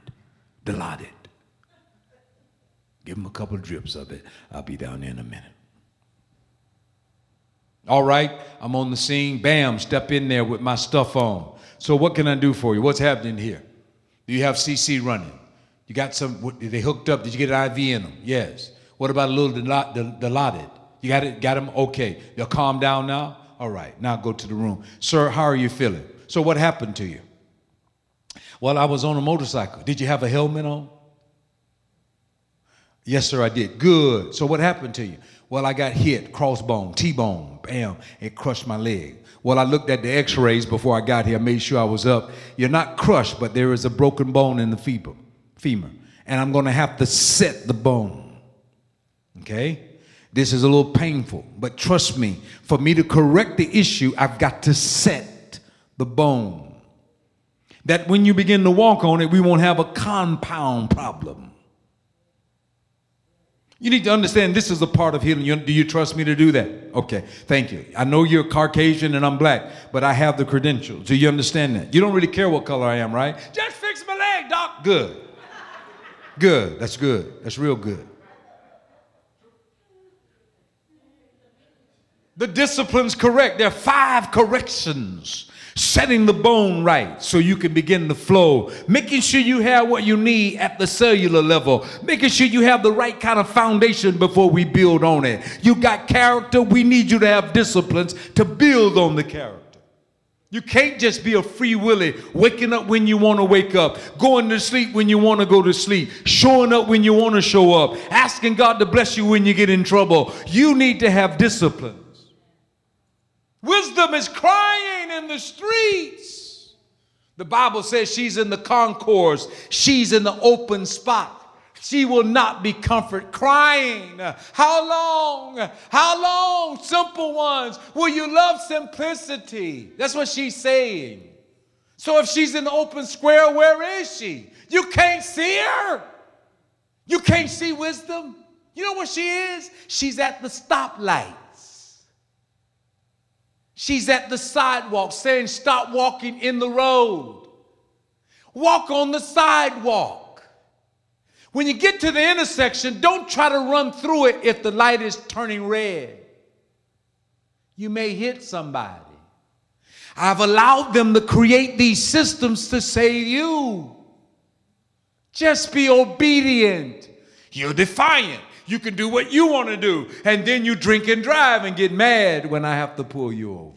Give him a couple of drips of it. I'll be down there in a minute. All right, I'm on the scene. Bam, step in there with my stuff on. So what can I do for you? What's happening here? Do you have CC running? You got some, they hooked up. Did you get an IV in them? Yes. What about a little Dilaudid? You got it? Got them? Okay. They'll calm down now? All right, now go to the room. Sir, how are you feeling? So what happened to you? Well, I was on a motorcycle. Did you have a helmet on? Yes, sir, I did. Good. So what happened to you? Well, I got hit, crossbone, T-bone, bam, it crushed my leg. Well, I looked at the x-rays before I got here, made sure I was up. You're not crushed, but there is a broken bone in the femur, and I'm going to have to set the bone. Okay? This is a little painful, but trust me, for me to correct the issue, I've got to set the bone. That when you begin to walk on it, we won't have a compound problem. You need to understand this is a part of healing. Do you trust me to do that? Okay, thank you. I know you're Caucasian and I'm black, but I have the credentials. Do you understand that? You don't really care what color I am, right? Just fix my leg, doc. Good. Good. That's good. That's real good. The discipline's correct. There are 5 corrections. Setting the bone right so you can begin to flow, making sure you have what you need at the cellular level, making sure you have the right kind of foundation before we build on it. You got character. We need you to have disciplines to build on the character. You can't just be a free willie, waking up when you want to wake up, going to sleep when you want to go to sleep, showing up when you want to show up, asking God to bless you when you get in trouble. You need to have discipline. Wisdom is crying in the streets. The Bible says she's in the concourse. She's in the open spot. She will not be comforted. Crying. How long? How long, simple ones, will you love simplicity? That's what she's saying. So if she's in the open square, where is she? You can't see her. You can't see wisdom. You know where she is? She's at the stoplight. She's at the sidewalk saying, stop walking in the road. Walk on the sidewalk. When you get to the intersection, don't try to run through it if the light is turning red. You may hit somebody. I've allowed them to create these systems to save you. Just be obedient. You're defiant. You can do what you want to do, and then you drink and drive and get mad when I have to pull you over.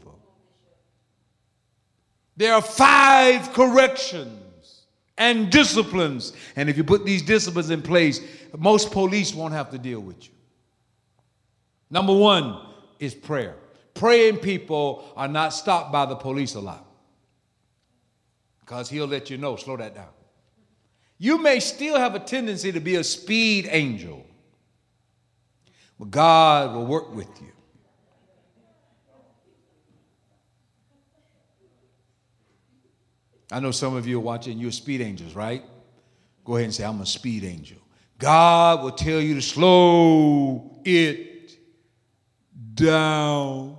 There are 5 corrections and disciplines, and if you put these disciplines in place, most police won't have to deal with you. Number 1 is prayer. Praying people are not stopped by the police a lot, because he'll let you know, slow that down. You may still have a tendency to be a speed angel, but God will work with you. I know some of you are watching, you're speed angels, right? Go ahead and say, I'm a speed angel. God will tell you to slow it down.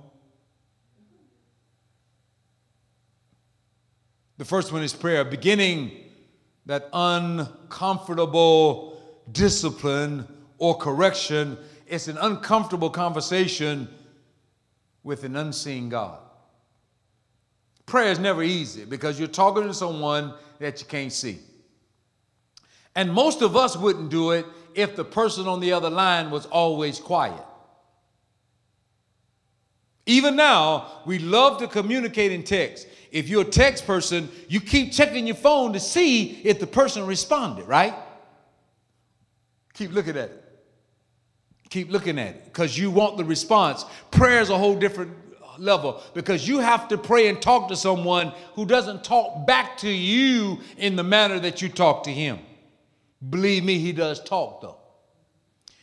The first one is prayer, beginning that uncomfortable discipline or correction. It's an uncomfortable conversation with an unseen God. Prayer is never easy because you're talking to someone that you can't see. And most of us wouldn't do it if the person on the other line was always quiet. Even now, we love to communicate in text. If you're a text person, you keep checking your phone to see if the person responded, right? Keep looking at it. Keep looking at it because you want the response. Prayer is a whole different level because you have to pray and talk to someone who doesn't talk back to you in the manner that you talk to him. Believe me, he does talk though.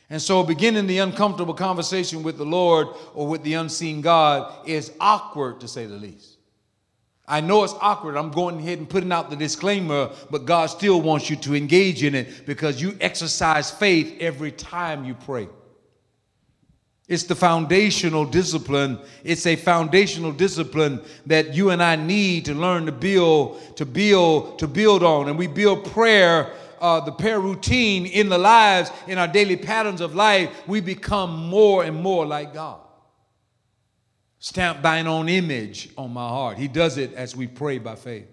And so beginning the uncomfortable conversation with the Lord or with the unseen God is awkward, to say the least. I know it's awkward. I'm going ahead and putting out the disclaimer, but God still wants you to engage in it because you exercise faith every time you pray. It's the foundational discipline. It's a foundational discipline that you and I need to learn to build on. And we build prayer, the prayer routine in the lives, in our daily patterns of life. We become more and more like God. Stamp thine own image on my heart. He does it as we pray by faith.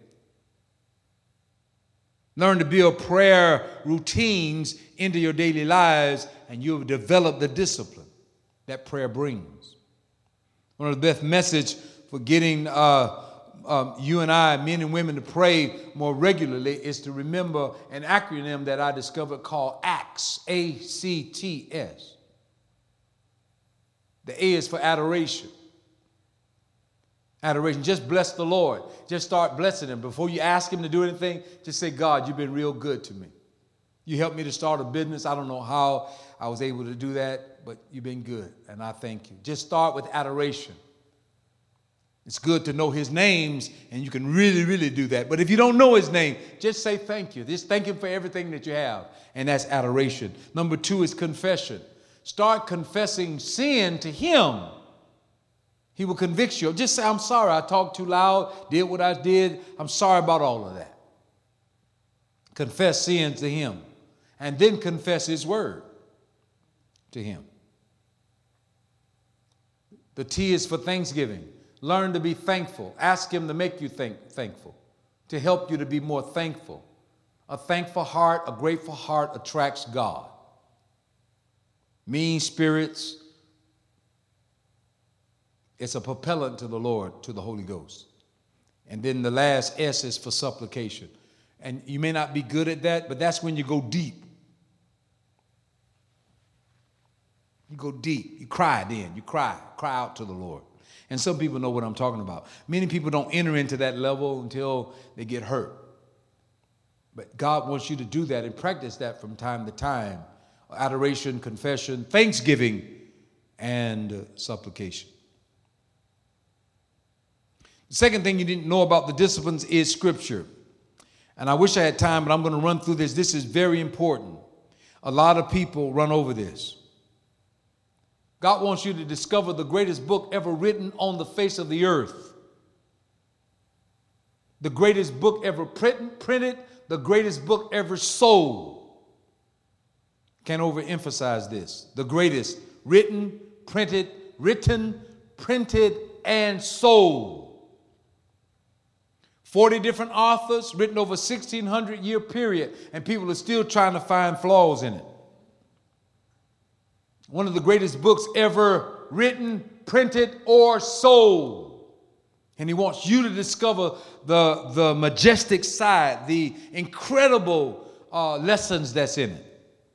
Learn to build prayer routines into your daily lives, and you'll develop the discipline that prayer brings. one of the best message for getting you and I, men and women, to pray more regularly is to remember an acronym that I discovered called ACTS, A-C-T-S. The A is for adoration. Adoration. Just bless the Lord. Just start blessing Him. Before you ask Him to do anything, just say, God, you've been real good to me. You helped me to start a business. I don't know how I was able to do that, but you've been good, and I thank you. Just start with adoration. It's good to know His names, and you can really, really do that. But if you don't know His name, just say thank you. Just thank Him for everything that you have, and that's adoration. Number 2 is confession. Start confessing sin to Him. He will convict you. Just say, I'm sorry, I talked too loud, did what I did. I'm sorry about all of that. Confess sins to Him, and then confess His word to Him. The T is for thanksgiving. Learn to be thankful. Ask Him to make you thankful, to help you to be more thankful. A thankful heart, a grateful heart attracts God. Mean spirits, it's a propellant to the Lord, to the Holy Ghost. And then the last S is for supplication. And you may not be good at that, but that's when you go deep. You go deep. You cry then. You cry out to the Lord. And some people know what I'm talking about. Many people don't enter into that level until they get hurt. But God wants you to do that and practice that from time to time. Adoration, confession, thanksgiving, and supplication. The second thing you didn't know about the disciplines is Scripture. And I wish I had time, but I'm going to run through this. This is very important. A lot of people run over this. God wants you to discover the greatest book ever written on the face of the earth. The greatest book ever printed, the greatest book ever sold. Can't overemphasize this. The greatest written, printed, and sold. 40 different authors written over a 1,600-year period, and people are still trying to find flaws in it. One of the greatest books ever written, printed, or sold. And He wants you to discover the majestic side, the incredible lessons that's in it.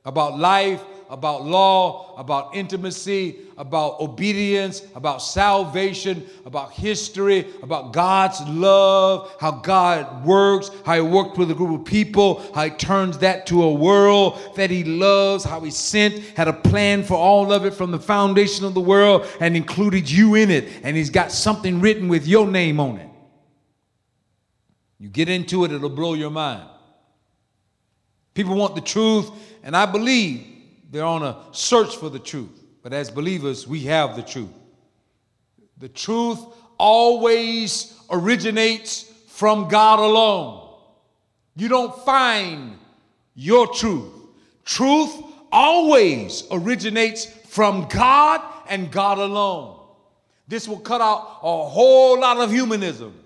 About life, about law, about intimacy, about obedience, about salvation, about history, about God's love, how God works, how He worked with a group of people, how He turns that to a world that He loves, how He sent, had a plan for all of it from the foundation of the world and included you in it. And He's got something written with your name on it. You get into it, it'll blow your mind. People want the truth, and I believe they're on a search for the truth. But as believers, we have the truth. The truth always originates from God alone. You don't find your truth. Truth always originates from God and God alone. This will cut out a whole lot of humanism.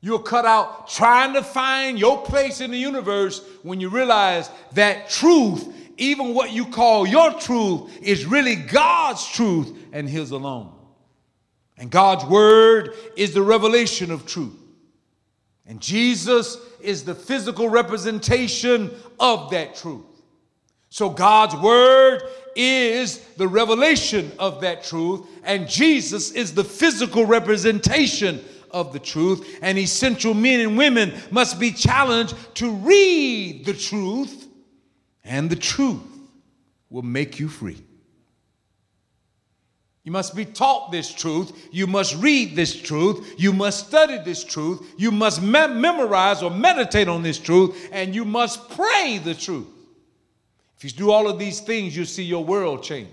You'll cut out trying to find your place in the universe when you realize that truth, even what you call your truth, is really God's truth and His alone. And God's word is the revelation of truth. And Jesus is the physical representation of that truth. So God's word is the revelation of that truth, and Jesus is the physical representation of the truth, and essential men and women must be challenged to read the truth, and the truth will make you free. You must be taught this truth. You must read this truth. You must study this truth. You must memorize or meditate on this truth, and you must pray the truth. If you do all of these things, you'll see your world change.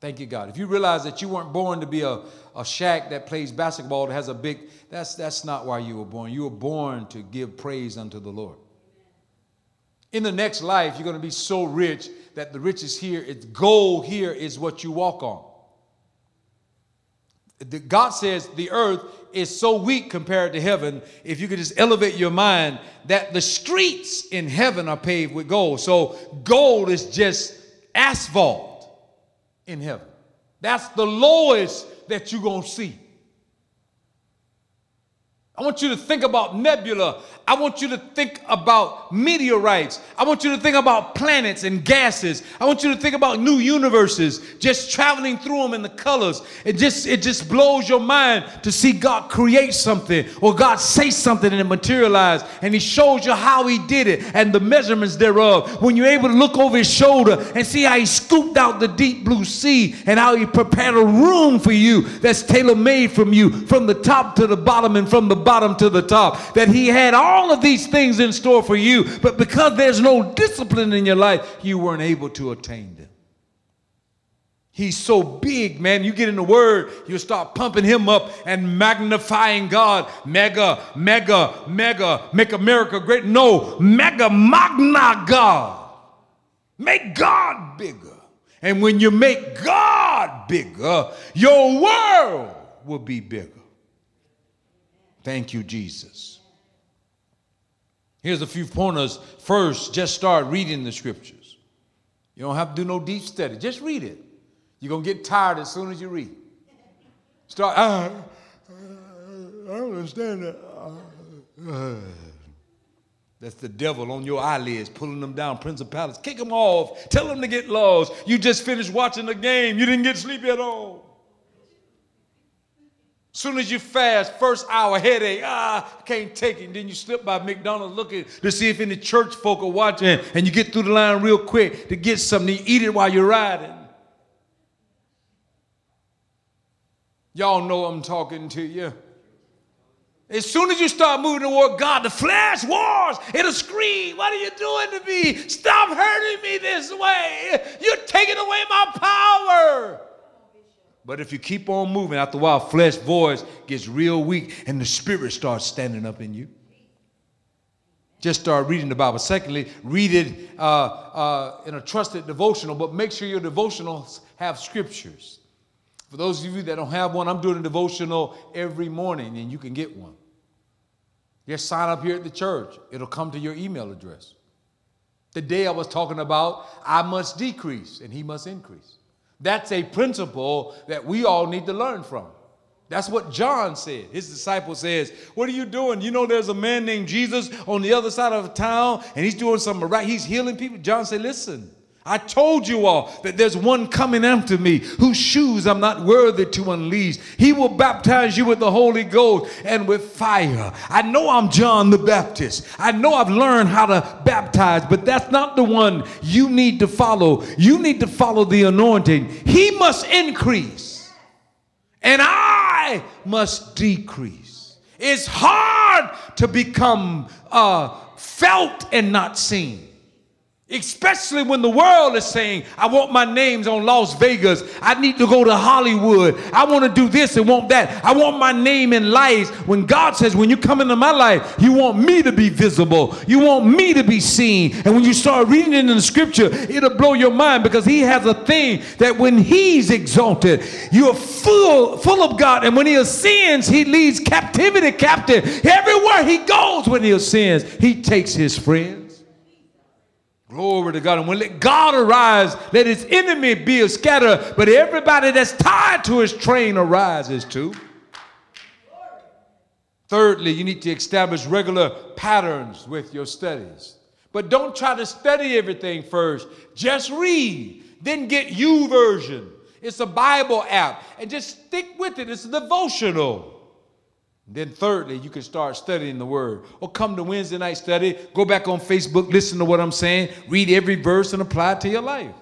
Thank you, God. If you realize that you weren't born to be a shack that plays basketball that has a big, that's not why you were born. You were born to give praise unto the Lord. In the next life, you're going to be so rich that the riches here, it's gold here is what you walk on. God says the earth is so weak compared to heaven, if you could just elevate your mind, that the streets in heaven are paved with gold. So gold is just asphalt. in heaven. That's the lowest that you're going to see. I want you to think about nebula. I want you to think about meteorites. I want you to think about planets and gases. I want you to think about new universes, just traveling through them in the colors. It just blows your mind to see God create something or God say something and it materialize. And he shows you how he did it and the measurements thereof. When you're able to look over his shoulder and see how he scooped out the deep blue sea and how he prepared a room for you that's tailor-made from you, from the top to the bottom and from the bottom to the top, that he had all of these things in store for you, but because there's no discipline in your life, you weren't able to attain them. He's so big, man. You get in the word, you start pumping him up and magnifying God. Mega, mega, mega, make America great. No, mega, magna God. Make God bigger. And when you make God bigger, your world will be bigger. Thank you, Jesus. Here's a few pointers. First, just start reading the scriptures. You don't have to do no deep study. Just read it. You're going to get tired as soon as you read. Start, I don't understand that. That's the devil on your eyelids, pulling them down, principalities. Kick them off. Tell them to get lost. You just finished watching the game. You didn't get sleepy at all. Soon as you fast, first hour headache, can't take it. And then you slip by McDonald's looking to see if any church folk are watching, and you get through the line real quick to get something. You eat it while you're riding. Y'all know I'm talking to you. As soon as you start moving toward God, the flesh wars. It'll scream, what are you doing to me? Stop hurting me this way. You're taking away my power. But if you keep on moving, after a while, flesh voice gets real weak and the spirit starts standing up in you. Just start reading the Bible. Secondly, read it in a trusted devotional, but make sure your devotionals have scriptures. For those of you that don't have one, I'm doing a devotional every morning and you can get one. Just sign up here at the church. It'll come to your email address. The day I was talking about, I must decrease and he must increase. That's a principle that we all need to learn from. That's what John said. His disciple says, what are you doing? You know, there's a man named Jesus on the other side of town, and he's doing something right. He's healing people. John said, listen, I told you all that there's one coming after me whose shoes I'm not worthy to unleash. He will baptize you with the Holy Ghost and with fire. I know I'm John the Baptist. I know I've learned how to baptize, but that's not the one you need to follow. You need to follow the anointing. He must increase and I must decrease. It's hard to become felt and not seen. Especially when the world is saying, I want my names on Las Vegas. I need to go to Hollywood. I want to do this and want that. I want my name in lights. When God says, when you come into my life, you want me to be visible. You want me to be seen. And when you start reading it in the scripture, it'll blow your mind, because he has a thing that when he's exalted, you're full of God. And when he ascends, he leads captivity captive. Everywhere he goes, when he ascends, he takes his friends. Glory to God. And when let God arise, let his enemy be scattered. But everybody that's tied to his train arises too. Thirdly, you need to establish regular patterns with your studies. But don't try to study everything first. Just read. Then get YouVersion. It's a Bible app. And just stick with it. It's a devotional. Then thirdly, you can start studying the word, or come to Wednesday night study, go back on Facebook, listen to what I'm saying, read every verse and apply it to your life.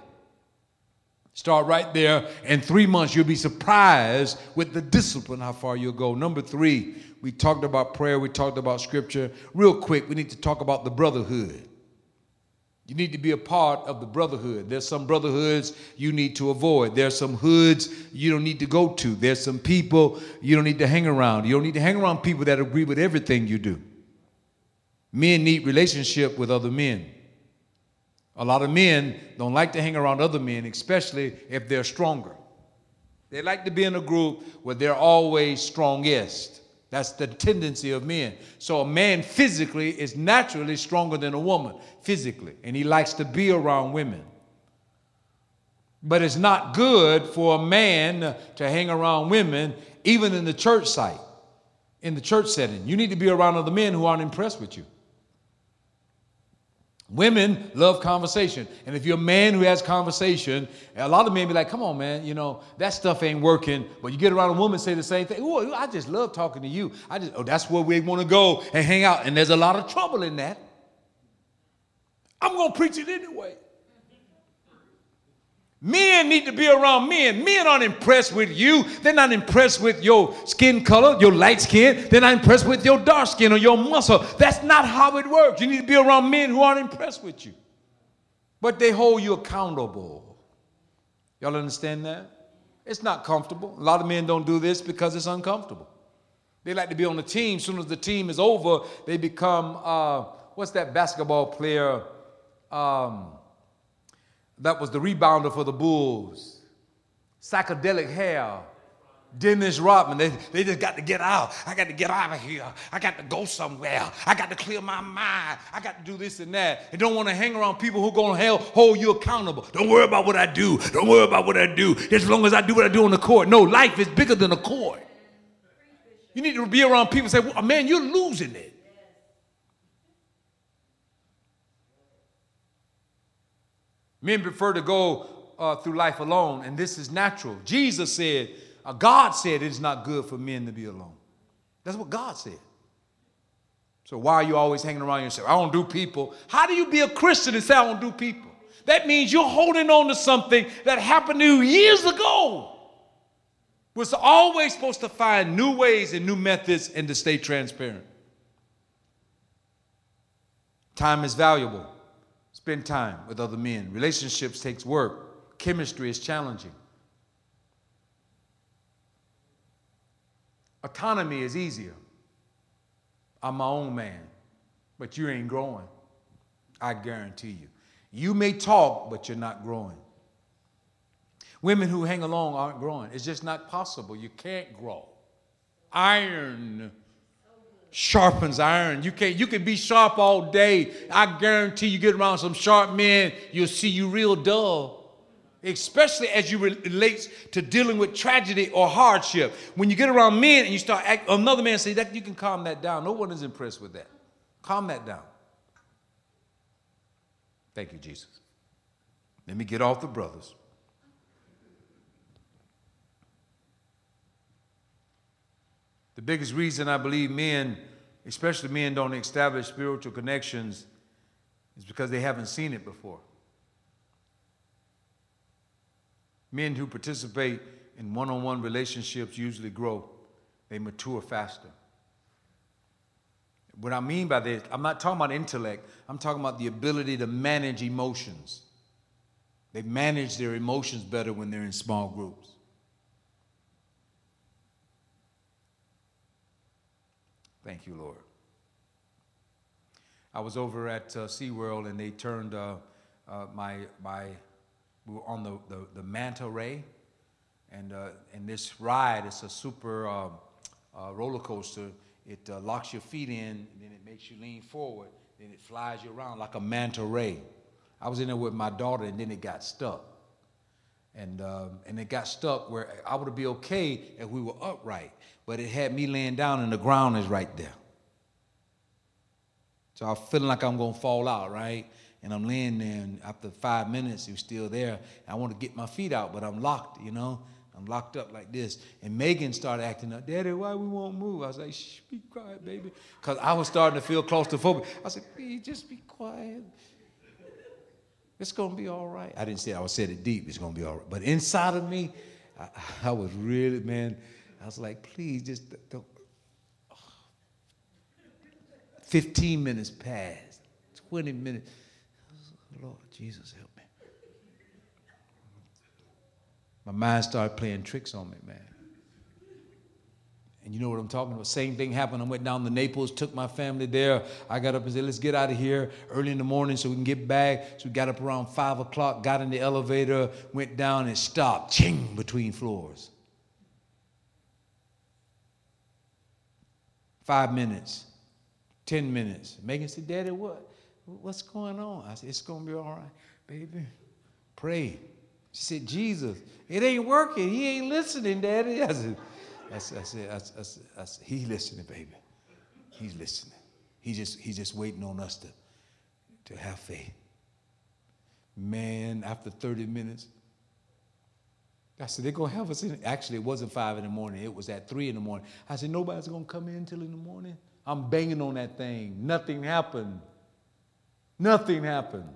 Start right there. In 3 months, you'll be surprised with the discipline, how far you'll go. Number three, we talked about prayer. We talked about scripture. Real quick, we need to talk about the brotherhood. You need to be a part of the brotherhood. There's some brotherhoods you need to avoid. There's some hoods you don't need to go to. There's some people you don't need to hang around. You don't need to hang around people that agree with everything you do. Men need relationship with other men. A lot of men don't like to hang around other men, especially if they're stronger. They like to be in a group where they're always strongest. That's the tendency of men. So a man physically is naturally stronger than a woman physically, and he likes to be around women. But it's not good for a man to hang around women, even in the church site, in the church setting. You need to be around other men who aren't impressed with you. Women love conversation. And if you're a man who has conversation, a lot of men be like, come on, man, you know, that stuff ain't working. But you get around a woman, say the same thing. Ooh, I just love talking to you. That's where we want to go and hang out. And there's a lot of trouble in that. I'm going to preach it anyway. Men need to be around men. Men aren't impressed with you. They're not impressed with your skin color, your light skin. They're not impressed with your dark skin or your muscle. That's not how it works. You need to be around men who aren't impressed with you. But they hold you accountable. Y'all understand that? It's not comfortable. A lot of men don't do this because it's uncomfortable. They like to be on the team. As soon as the team is over, they become, what's that basketball player? That was the rebounder for the Bulls. Psychedelic hair. Dennis Rodman. They just got to get out. I got to get out of here. I got to go somewhere. I got to clear my mind. I got to do this and that. They don't want to hang around people who are going to hold you accountable. Don't worry about what I do. Don't worry about what I do. As long as I do what I do on the court. No, life is bigger than the court. You need to be around people and say, well, man, you're losing it. Men prefer to go through life alone, and this is natural. Jesus said, God said it is not good for men to be alone. That's what God said. So why are you always hanging around yourself? I don't do people. How do you be a Christian and say I don't do people? That means you're holding on to something that happened to you years ago. We're always supposed to find new ways and new methods and to stay transparent. Time is valuable. Spend time with other men. Relationships takes work. Chemistry is challenging. Autonomy is easier. I'm my own man, but you ain't growing. I guarantee you. You may talk, but you're not growing. Women who hang along aren't growing. It's just not possible. You can't grow. Iron sharpens iron. You can be sharp all day. I guarantee you get around some sharp men, you'll see you real dull, especially as you relates to dealing with tragedy or hardship. When you get around men and you start acting, another man say that you can calm that down. No one is impressed with that. Calm that down. Thank you, Jesus. Let me get off the brothers. The biggest reason I believe men, especially men, don't establish spiritual connections is because they haven't seen it before. Men who participate in one-on-one relationships usually grow. They mature faster. What I mean by this, I'm not talking about intellect. I'm talking about the ability to manage emotions. They manage their emotions better when they're in small groups. Thank you, Lord. I was over at SeaWorld, and they turned we were on the manta ray, and this ride, it's a super roller coaster. It locks your feet in, and then it makes you lean forward, then it flies you around like a manta ray. I was in there with my daughter, and then it got stuck. And it got stuck where I would be okay if we were upright, but it had me laying down and the ground is right there. So I'm feeling like I'm going to fall out, right? And I'm laying there, and after 5 minutes, it was still there. I want to get my feet out, but I'm locked, you know? I'm locked up like this. And Megan started acting up, Daddy, why we won't move? I was like, shh, be quiet, baby. Because I was starting to feel claustrophobic. I said, please, just be quiet. It's going to be all right. I didn't say it. I said it deep. It's going to be all right. But inside of me, I was really, man, I was like, please just don't. Oh. 15 minutes passed, 20 minutes. Lord, Jesus, help me. My mind started playing tricks on me, man. And you know what I'm talking about. Same thing happened. I went down to Naples, took my family there. I got up and said, let's get out of here early in the morning so we can get back. So we got up around 5 o'clock, got in the elevator, went down and stopped, ching, between floors. 5 minutes, 10 minutes. Megan said, Daddy, what's going on? I said, it's going to be all right, baby. Pray. She said, Jesus, it ain't working. He ain't listening, Daddy. I said, he's listening, baby. He's listening. He's just waiting on us to have faith. Man, after 30 minutes, I said, they're going to have us in. Actually, it wasn't 5 in the morning. It was at 3 in the morning. I said, nobody's going to come in till in the morning. I'm banging on that thing. Nothing happened. Nothing happened.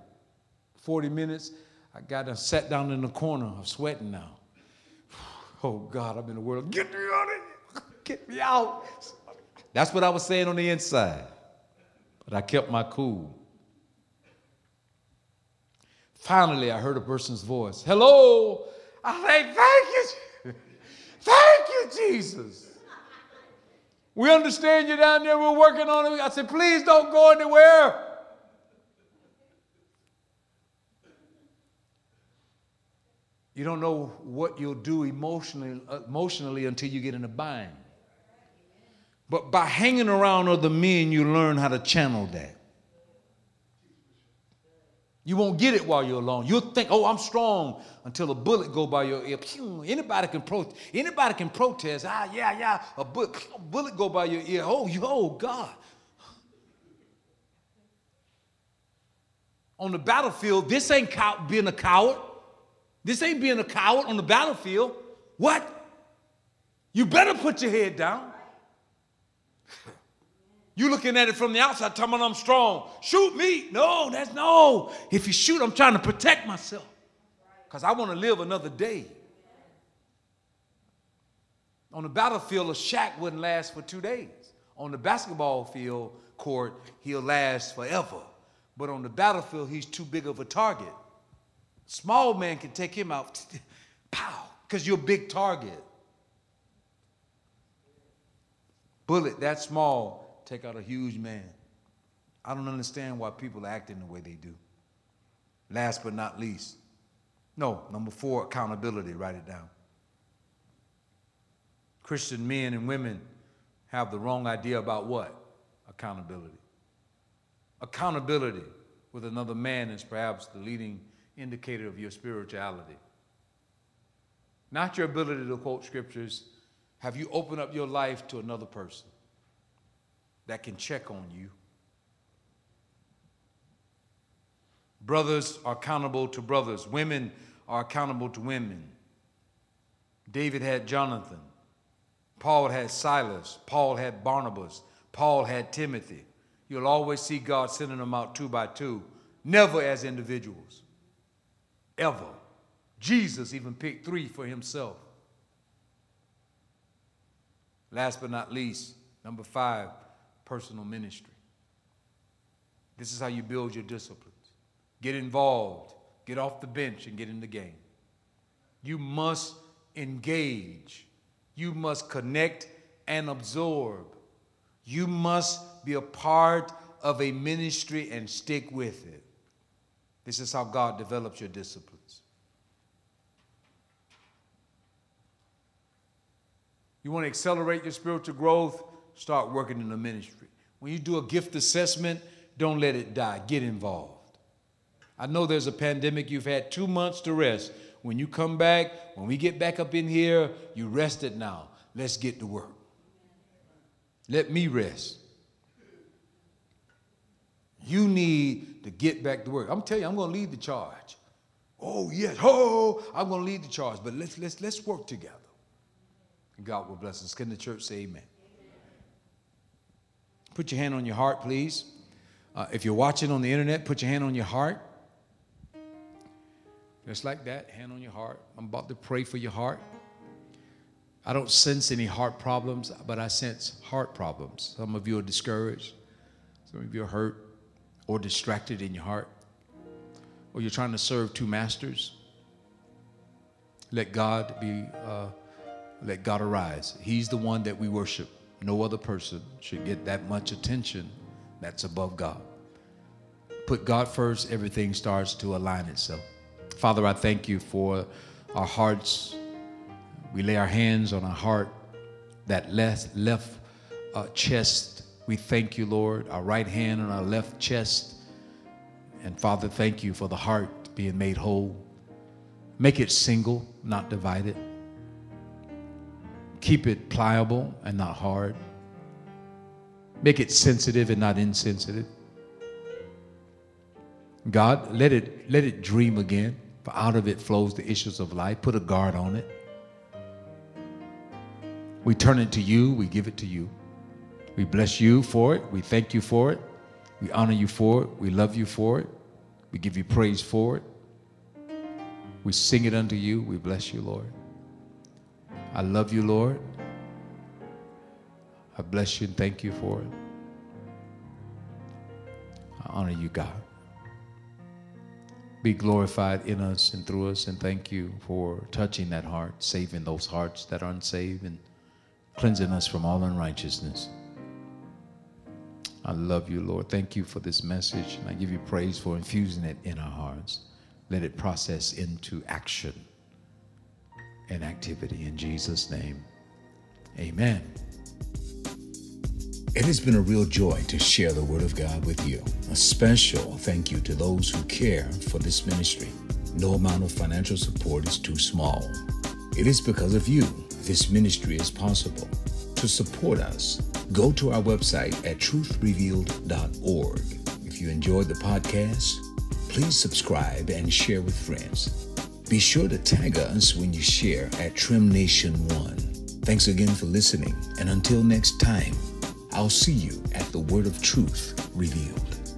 40 minutes, I got sat down in the corner. I'm sweating now. Oh, God, I'm in the world. Get me out of here. Get me out. That's what I was saying on the inside. But I kept my cool. Finally, I heard a person's voice. Hello. I say, thank you. Thank you, Jesus. We understand you're down there. We're working on it. I said, please don't go anywhere. You don't know what you'll do emotionally until you get in a bind. But by hanging around other men, you learn how to channel that. You won't get it while you're alone. You'll think, oh, I'm strong, until a bullet go by your ear. Pew, anybody can protest. A bullet go by your ear. Oh, God. On the battlefield, this ain't being a coward. This ain't being a coward on the battlefield. What? You better put your head down. You looking at it from the outside, talking about I'm strong. Shoot me. No, that's no. If you shoot, I'm trying to protect myself because I want to live another day. On the battlefield, a shack wouldn't last for 2 days. On the basketball field court, he'll last forever. But on the battlefield, he's too big of a target. Small man can take him out, pow, because you're a big target. Bullet that small. Take out a huge man. I don't understand why people are acting the way they do. Last but not least. No, number 4, accountability. Write it down. Christian men and women have the wrong idea about what? Accountability. Accountability with another man is perhaps the leading indicator of your spirituality. Not your ability to quote scriptures. Have you opened up your life to another person that can check on you? Brothers are accountable to brothers. Women are accountable to women. David had Jonathan. Paul had Silas. Paul had Barnabas. Paul had Timothy. You'll always see God sending them out 2 by 2, never as individuals, ever. Jesus even picked 3 for himself. Last but not least, number 5, personal ministry. This is how you build your disciplines. Get involved, get off the bench, and get in the game. You must engage. You must connect and absorb. You must be a part of a ministry and stick with it. This is how God develops your disciplines. You want to accelerate your spiritual growth? Start working in the ministry. When you do a gift assessment, don't let it die. Get involved. I know there's a pandemic. You've had 2 months to rest. When you come back, when we get back up in here, you rested now. Let's get to work. Let me rest. You need to get back to work. I'm telling you, I'm going to lead the charge. Oh, yes. Oh, I'm going to lead the charge. But let's work together. And God will bless us. Can the church say amen? Put your hand on your heart, please. If you're watching on the internet, put your hand on your heart. Just like that, hand on your heart. I'm about to pray for your heart. I don't sense any heart problems, but I sense heart problems. Some of you are discouraged. Some of you are hurt or distracted in your heart. Or you're trying to serve 2 masters. Let God arise. He's the one that we worship. No other person should get that much attention that's above God. Put God first, everything starts to align itself. Father, I thank you for our hearts. We lay our hands on our heart, that left chest. We thank you, Lord, our right hand on our left chest. And Father, thank you for the heart being made whole. Make it single, not divided. Keep it pliable and not hard. Make it sensitive and not insensitive. God, let it dream again, for out of it flows the issues of life. Put a guard on it. We turn it to you. We give it to you. We bless you for it. We thank you for it. We honor you for it. We love you for it. We give you praise for it. We sing it unto you. We bless you, Lord. I love you, Lord. I bless you and thank you for it. I honor you, God. Be glorified in us and through us, and thank you for touching that heart, saving those hearts that are unsaved, and cleansing us from all unrighteousness. I love you, Lord. Thank you for this message, and I give you praise for infusing it in our hearts. Let it process into action and activity. In Jesus' name, amen. It has been a real joy to share the Word of God with you. A special thank you to those who care for this ministry. No amount of financial support is too small. It is because of you this ministry is possible. To support us, go to our website at truthrevealed.org. If you enjoyed the podcast, please subscribe and share with friends. Be sure to tag us when you share at Trim Nation 1. Thanks again for listening, and until next time, I'll see you at the Word of Truth Revealed.